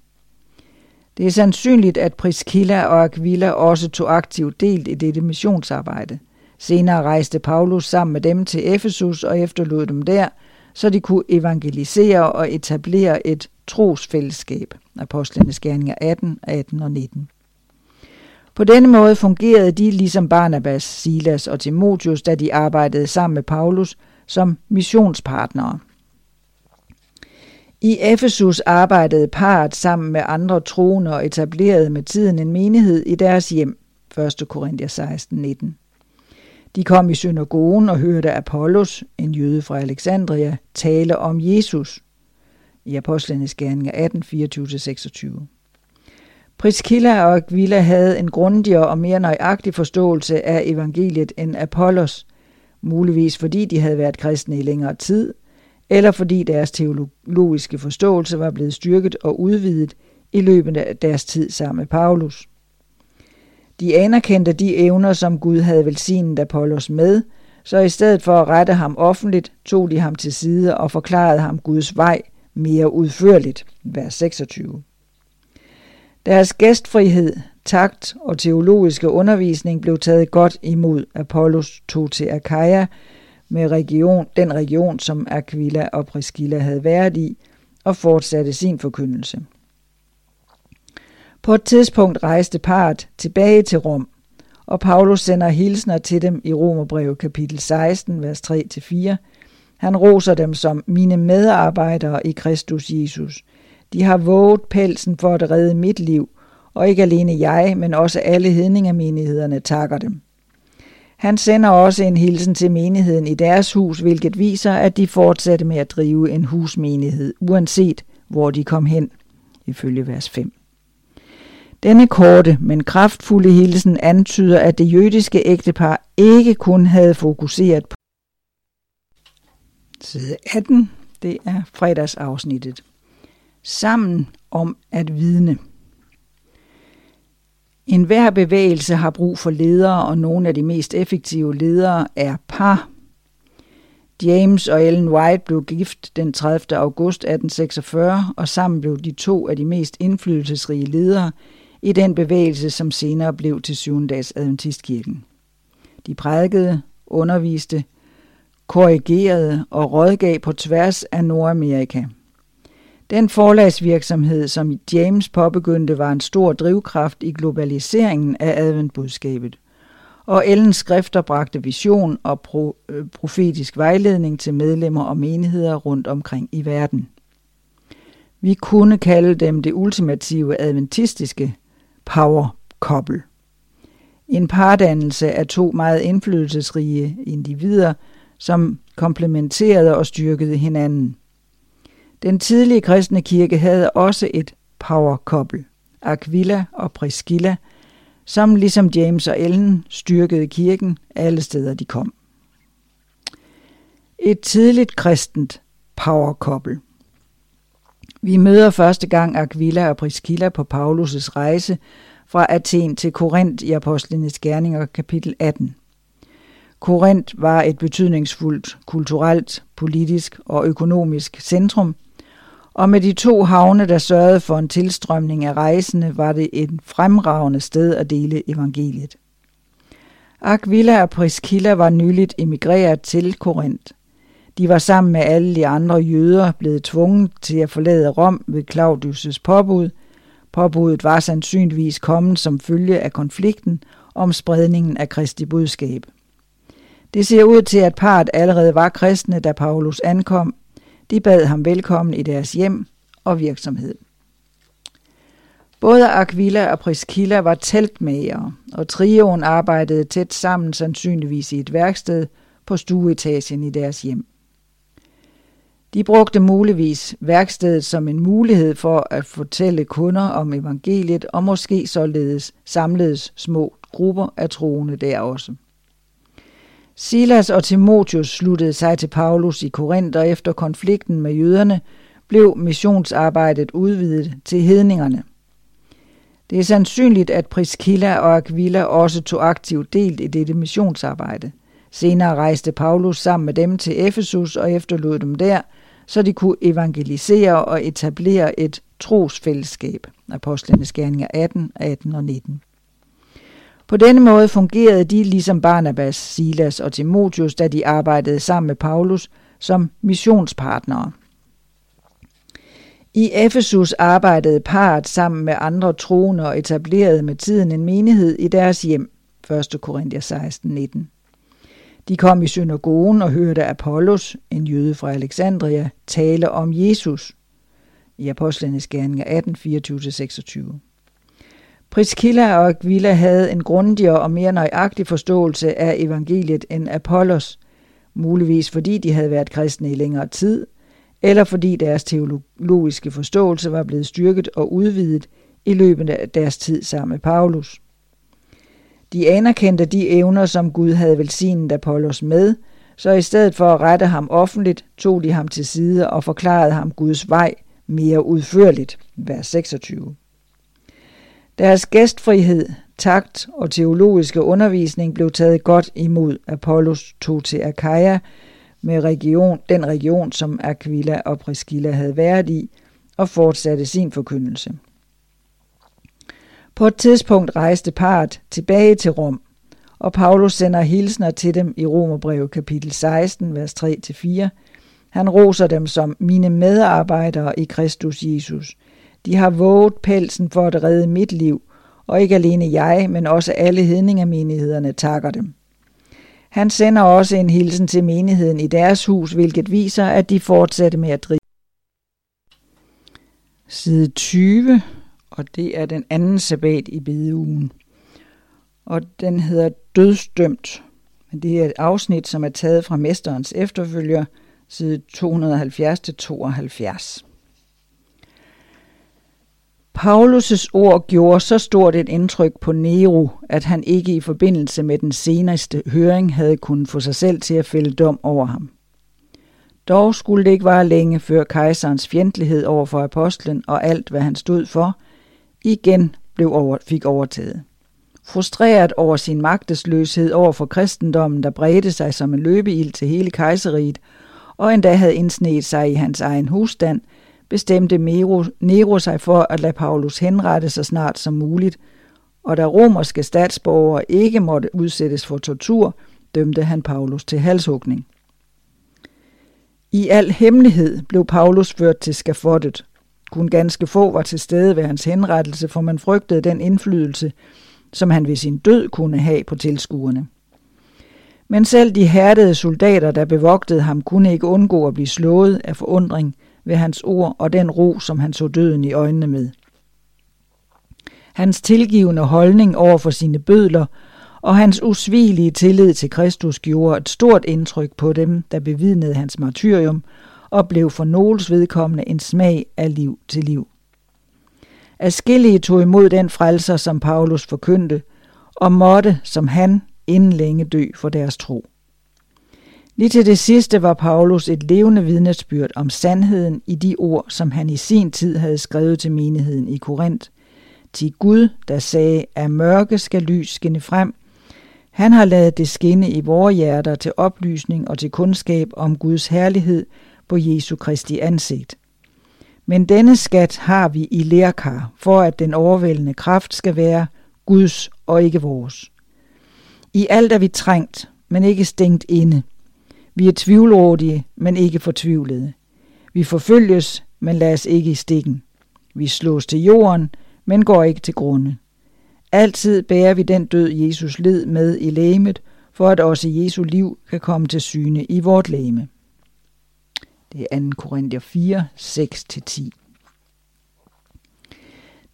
Det er sandsynligt, at Priscilla og Aquila også tog aktivt del i dette missionsarbejde. Senere rejste Paulus sammen med dem til Efesus og efterlod dem der, så de kunne evangelisere og etablere et trosfællesskab. Apostlenes Gerninger 18, 18 og 19. På denne måde fungerede de ligesom Barnabas, Silas og Timotheus, da de arbejdede sammen med Paulus som missionspartnere. I Efesus arbejdede parret sammen med andre troende og etablerede med tiden en menighed i deres hjem. 1. Korinther 16, 19. De kom i synagogen og hørte Apollos, en jøde fra Alexandria, tale om Jesus i Apostlenes Gerninger 18, 24-26. Priscilla og Aquila havde en grundigere og mere nøjagtig forståelse af evangeliet end Apollos, muligvis fordi de havde været kristne i længere tid, eller fordi deres teologiske forståelse var blevet styrket og udvidet i løbet af deres tid sammen med Paulus. De anerkendte de evner, som Gud havde velsignet Apollos med, så i stedet for at rette ham offentligt, tog de ham til side og forklarede ham Guds vej mere udførligt, vers 26. Deres gæstfrihed, takt og teologiske undervisning blev taget godt imod. Apollos tog til Akaia med den region, som Aquila og Priscilla havde været i, og fortsatte sin forkyndelse. På et tidspunkt rejste parret tilbage til Rom, og Paulus sender hilsner til dem i Romerbrevet kapitel 16, vers 3-4. Han roser dem som mine medarbejdere i Kristus Jesus. De har vovet pelsen for at redde mit liv, og ikke alene jeg, men også alle hedningermenighederne takker dem. Han sender også en hilsen til menigheden i deres hus, hvilket viser, at de fortsatte med at drive en husmenighed, uanset hvor de kom hen, ifølge vers 5. Denne korte, men kraftfulde hilsen antyder, at det jødiske ægtepar ikke kun havde fokuseret på side 18, det er fredagsafsnittet, sammen om at vidne. Enhver bevægelse har brug for ledere, og nogle af de mest effektive ledere er par. James og Ellen White blev gift den 30. august 1846, og sammen blev de to af de mest indflydelsesrige ledere i den bevægelse, som senere blev til Syvendags Adventistkirken. De prædikede, underviste, korrigerede og rådgav på tværs af Nordamerika. Den forlagsvirksomhed, som James påbegyndte, var en stor drivkraft i globaliseringen af adventbudskabet, og Ellens skrifter bragte vision og profetisk vejledning til medlemmer og menigheder rundt omkring i verden. Vi kunne kalde dem det ultimative adventistiske power couple. En pardannelse af to meget indflydelsesrige individer, som komplementerede og styrkede hinanden. Den tidlige kristne kirke havde også et power couple, Aquila og Priscilla, som ligesom James og Ellen styrkede kirken alle steder, de kom. Et tidligt kristent powerkoppel. Vi møder første gang Aquila og Priscilla på Paulus' rejse fra Athen til Korinth i Apostlenes Gerninger kapitel 18. Korinth var et betydningsfuldt kulturelt, politisk og økonomisk centrum, og med de to havne, der sørgede for en tilstrømning af rejsende, var det et fremragende sted at dele evangeliet. Aquila og Priscilla var nyligt emigreret til Korinth. De var sammen med alle de andre jøder blevet tvunget til at forlade Rom ved Claudius' påbud. Påbuddet var sandsynligvis kommet som følge af konflikten om spredningen af Kristi budskab. Det ser ud til, at parret allerede var kristne, da Paulus ankom. De bad ham velkommen i deres hjem og virksomhed. Både Aquila og Priscilla var teltmagere, og trioen arbejdede tæt sammen, sandsynligvis i et værksted på stueetagen i deres hjem. De brugte muligvis værkstedet som en mulighed for at fortælle kunder om evangeliet, og måske således samledes små grupper af troende der også. Silas og Timotheus sluttede sig til Paulus i Korinth, og efter konflikten med jøderne blev missionsarbejdet udvidet til hedningerne. Det er sandsynligt, at Priscilla og Aquila også tog aktivt del i dette missionsarbejde. Senere rejste Paulus sammen med dem til Efesus og efterlod dem der, så de kunne evangelisere og etablere et trosfællesskab. Apostlenes Gerninger 18, 18 og 19. På denne måde fungerede de ligesom Barnabas, Silas og Timotheus, da de arbejdede sammen med Paulus som missionspartnere. I Efesus arbejdede parret sammen med andre troende og etablerede med tiden en menighed i deres hjem, 1. Korinther 16, 19. De kom i synagogen og hørte Apollos, en jøde fra Alexandria, tale om Jesus i Apostlenes Gerninger 18, 24-26. Priscilla og Aquila havde en grundigere og mere nøjagtig forståelse af evangeliet end Apollos, muligvis fordi de havde været kristne i længere tid, eller fordi deres teologiske forståelse var blevet styrket og udvidet i løbet af deres tid sammen med Paulus. De anerkendte de evner, som Gud havde velsignet Apollos med, så i stedet for at rette ham offentligt, tog de ham til side og forklarede ham Guds vej mere udførligt, vers 26. Deres gæstfrihed, takt og teologiske undervisning blev taget godt imod. Apollos tog til Akaja med den region, som Aquila og Priscilla havde været i, og fortsatte sin forkyndelse. På et tidspunkt rejste parret tilbage til Rom, og Paulus sender hilsner til dem i Romerbrevet kapitel 16, vers 3-4. Han roser dem som mine medarbejdere i Kristus Jesus. De har vovet pelsen for at redde mit liv, og ikke alene jeg, men også alle hedningemenighederne takker dem. Han sender også en hilsen til menigheden i deres hus, hvilket viser, at de fortsatte med at drive. Side 20, og det er den anden sabbat i bedeugen. Og den hedder Dødsdømt. Det er et afsnit, som er taget fra Mesterens efterfølger, side 270-72. Paulus' ord gjorde så stort et indtryk på Nero, at han ikke i forbindelse med den seneste høring havde kunnet få sig selv til at fælde dom over ham. Dog skulle det ikke vare længe før kejserens fjendtlighed over for apostlen og alt, hvad han stod for, igen fik overtaget. Frustreret over sin magtesløshed over for kristendommen, der bredte sig som en løbeild til hele kejseriet, og endda havde indsneget sig i hans egen husstand, bestemte Nero sig for at lade Paulus henrette så snart som muligt, og da romerske statsborgere ikke måtte udsættes for tortur, dømte han Paulus til halshugning. I al hemmelighed blev Paulus ført til skafottet. Kun ganske få var til stede ved hans henrettelse, for man frygtede den indflydelse, som han ved sin død kunne have på tilskuerne. Men selv de hærdede soldater, der bevogtede ham, kunne ikke undgå at blive slået af forundring ved hans ord og den ro, som han så døden i øjnene med. Hans tilgivende holdning over for sine bødler og hans usvigelige tillid til Kristus gjorde et stort indtryk på dem, der bevidnede hans martyrium og blev for nogens vedkommende en smag af liv til liv. Adskillige tog imod den frelser, som Paulus forkyndte, og måtte, som han, inden længe dø for deres tro. Lige til det sidste var Paulus et levende vidnesbyrd om sandheden i de ord, som han i sin tid havde skrevet til menigheden i Korinth. Til Gud, der sagde, at mørke skal lys skinne frem. Han har ladet det skinne i vore hjerter til oplysning og til kundskab om Guds herlighed på Jesu Kristi ansigt. Men denne skat har vi i lerkar, for at den overvældende kraft skal være Guds og ikke vores. I alt er vi trængt, men ikke stængt inde. Vi er tvivlrådige, men ikke fortvivlede. Vi forfølges, men lades ikke i stikken. Vi slås til jorden, men går ikke til grunde. Altid bærer vi den død, Jesus led med i legemet, for at også Jesu liv kan komme til syne i vort legeme. Det er 2. Korinther 4, 6-10.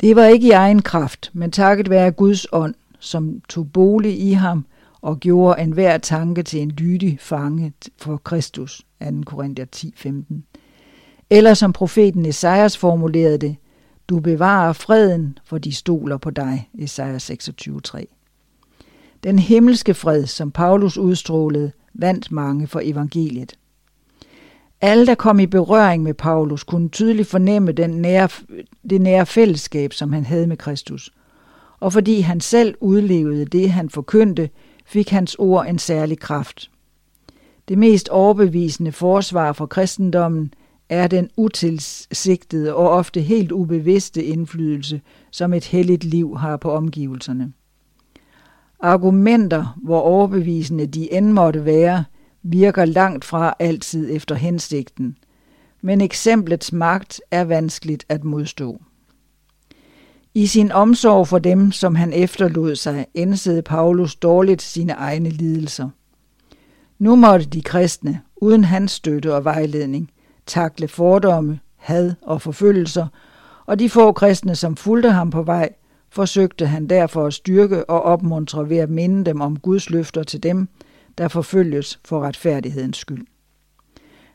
Det var ikke i egen kraft, men takket være Guds ånd, som tog bolig i ham og gjorde enhver tanke til en lydig fange for Kristus, 2. Korinther 10, 15. Eller som profeten Esajas formulerede det, du bevarer freden, for de stoler på dig, Esaja 26, 3. Den himmelske fred, som Paulus udstrålede, vandt mange for evangeliet. Alle, der kom i berøring med Paulus, kunne tydeligt fornemme det nære fællesskab, som han havde med Kristus. Og fordi han selv udlevede det, han forkyndte, fik hans ord en særlig kraft. Det mest overbevisende forsvar for kristendommen er den utilsigtede og ofte helt ubevidste indflydelse, som et helligt liv har på omgivelserne. Argumenter, hvor overbevisende de end måtte være, virker langt fra altid efter hensigten, men eksemplets magt er vanskeligt at modstå. I sin omsorg for dem, som han efterlod sig, indsede Paulus dårligt sine egne lidelser. Nu måtte de kristne, uden hans støtte og vejledning, takle fordomme, had og forfølgelser, og de få kristne, som fulgte ham på vej, forsøgte han derfor at styrke og opmuntre ved at minde dem om Guds løfter til dem, der forfølges for retfærdighedens skyld.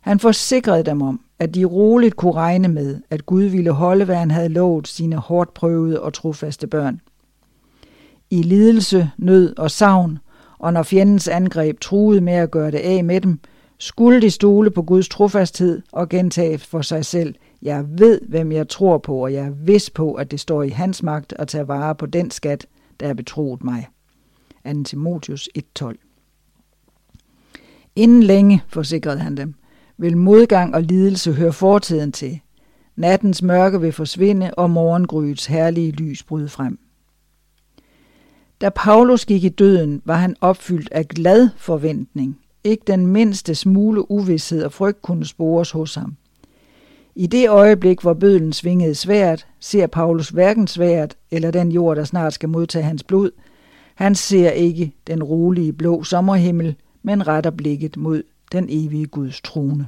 Han forsikrede dem om, at de roligt kunne regne med, at Gud ville holde, hvad han havde lovet sine hårdt prøvede og trofaste børn. I lidelse, nød og savn, og når fjendens angreb truede med at gøre det af med dem, skulle de stole på Guds trofasthed og gentage for sig selv, jeg ved, hvem jeg tror på, og jeg er vis på, at det står i hans magt at tage vare på den skat, der er betroet mig. 2. Timotheus 1:12. Inden længe, forsikrede han dem, vil modgang og lidelse høre fortiden til. Nattens mørke vil forsvinde, og morgengryets herlige lys bryde frem. Da Paulus gik i døden, var han opfyldt af glad forventning. Ikke den mindste smule uvished og frygt kunne spores hos ham. I det øjeblik, hvor bødlen svingede sværdet, ser Paulus hverken sværdet eller den jord, der snart skal modtage hans blod. Han ser ikke den rolige blå sommerhimmel, men retter blikket mod den evige Guds trone.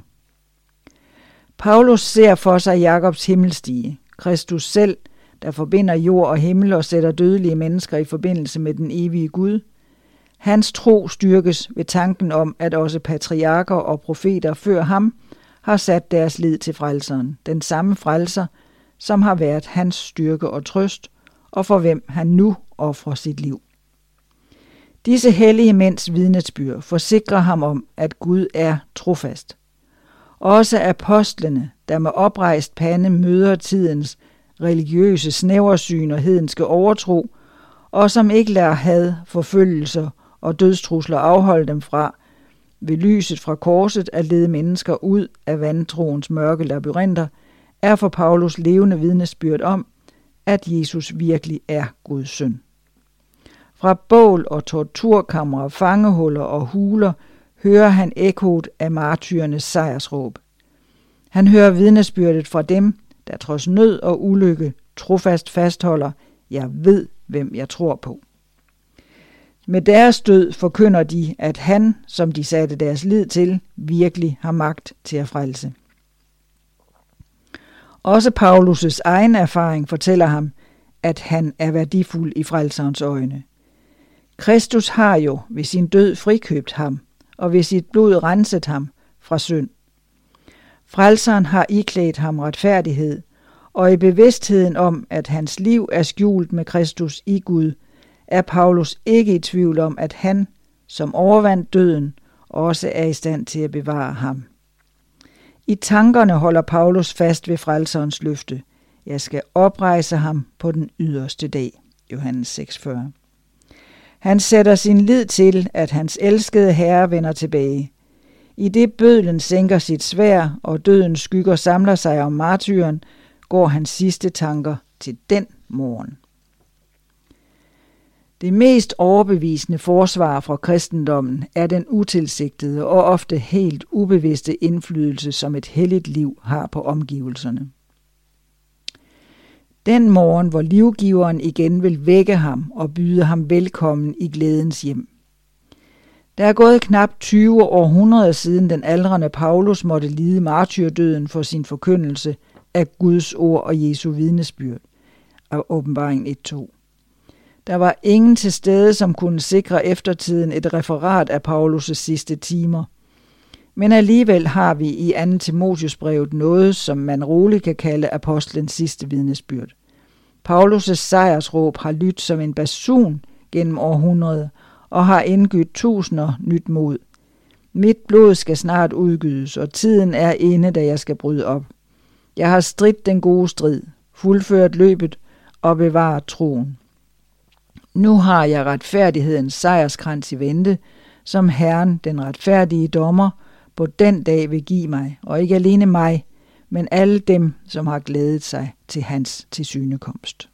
Paulus ser for sig Jakobs himmelstige, Kristus selv, der forbinder jord og himmel og sætter dødelige mennesker i forbindelse med den evige Gud. Hans tro styrkes ved tanken om, at også patriarker og profeter før ham har sat deres lid til frelseren, den samme frelser, som har været hans styrke og trøst, og for hvem han nu ofrer sit liv. Disse hellige mænds vidnesbyrd forsikrer ham om, at Gud er trofast. Også apostlene, der med oprejst pande møder tidens religiøse snæversyn og hedenske overtro, og som ikke lader had, forfølgelser og dødstrusler afholde dem fra, ved lyset fra korset at lede mennesker ud af vantroens mørke labyrinter, er for Paulus levende vidnesbyrd om, at Jesus virkelig er Guds søn. Fra bål og torturkamre, fangehuller og huler hører han ekkoet af martyrernes sejrsråb. Han hører vidnesbyrdet fra dem, der trods nød og ulykke trofast fastholder, jeg ved, hvem jeg tror på. Med deres død forkynder de, at han, som de satte deres lid til, virkelig har magt til at frelse. Også Paulus' egen erfaring fortæller ham, at han er værdifuld i frelserens øjne. Kristus har jo ved sin død frikøbt ham, og ved sit blod renset ham fra synd. Frelseren har iklædt ham retfærdighed, og i bevidstheden om, at hans liv er skjult med Kristus i Gud, er Paulus ikke i tvivl om, at han, som overvandt døden, også er i stand til at bevare ham. I tankerne holder Paulus fast ved frelserens løfte. Jeg skal oprejse ham på den yderste dag. Johannes 6:40. Han sætter sin lid til, at hans elskede herre vender tilbage. I det bødlen sænker sit sværd, og dødens skygger samler sig om martyren, går hans sidste tanker til den morgen. Det mest overbevisende forsvar fra kristendommen er den utilsigtede og ofte helt ubevidste indflydelse, som et helligt liv har på omgivelserne. Den morgen, hvor livgiveren igen vil vække ham og byde ham velkommen i glædens hjem. Der er gået knap 20 århundreder siden den aldrende Paulus måtte lide martyrdøden for sin forkyndelse af Guds ord og Jesu vidnesbyrd af Åbenbaringen 1:2. Der var ingen til stede, som kunne sikre eftertiden et referat af Paulus' sidste timer. Men alligevel har vi i 2. Timotheusbrevet noget, som man roligt kan kalde apostlens sidste vidnesbyrd. Paulus' sejrsråb har lydt som en basun gennem århundreder og har indgydt tusinder nyt mod. Mit blod skal snart udgydes, og tiden er inde, da jeg skal bryde op. Jeg har stridt den gode strid, fuldført løbet og bevaret troen. Nu har jeg retfærdighedens sejrskrans i vente, som Herren, den retfærdige dommer, på den dag vil give mig, og ikke alene mig, men alle dem, som har glædet sig til hans tilsynekomst.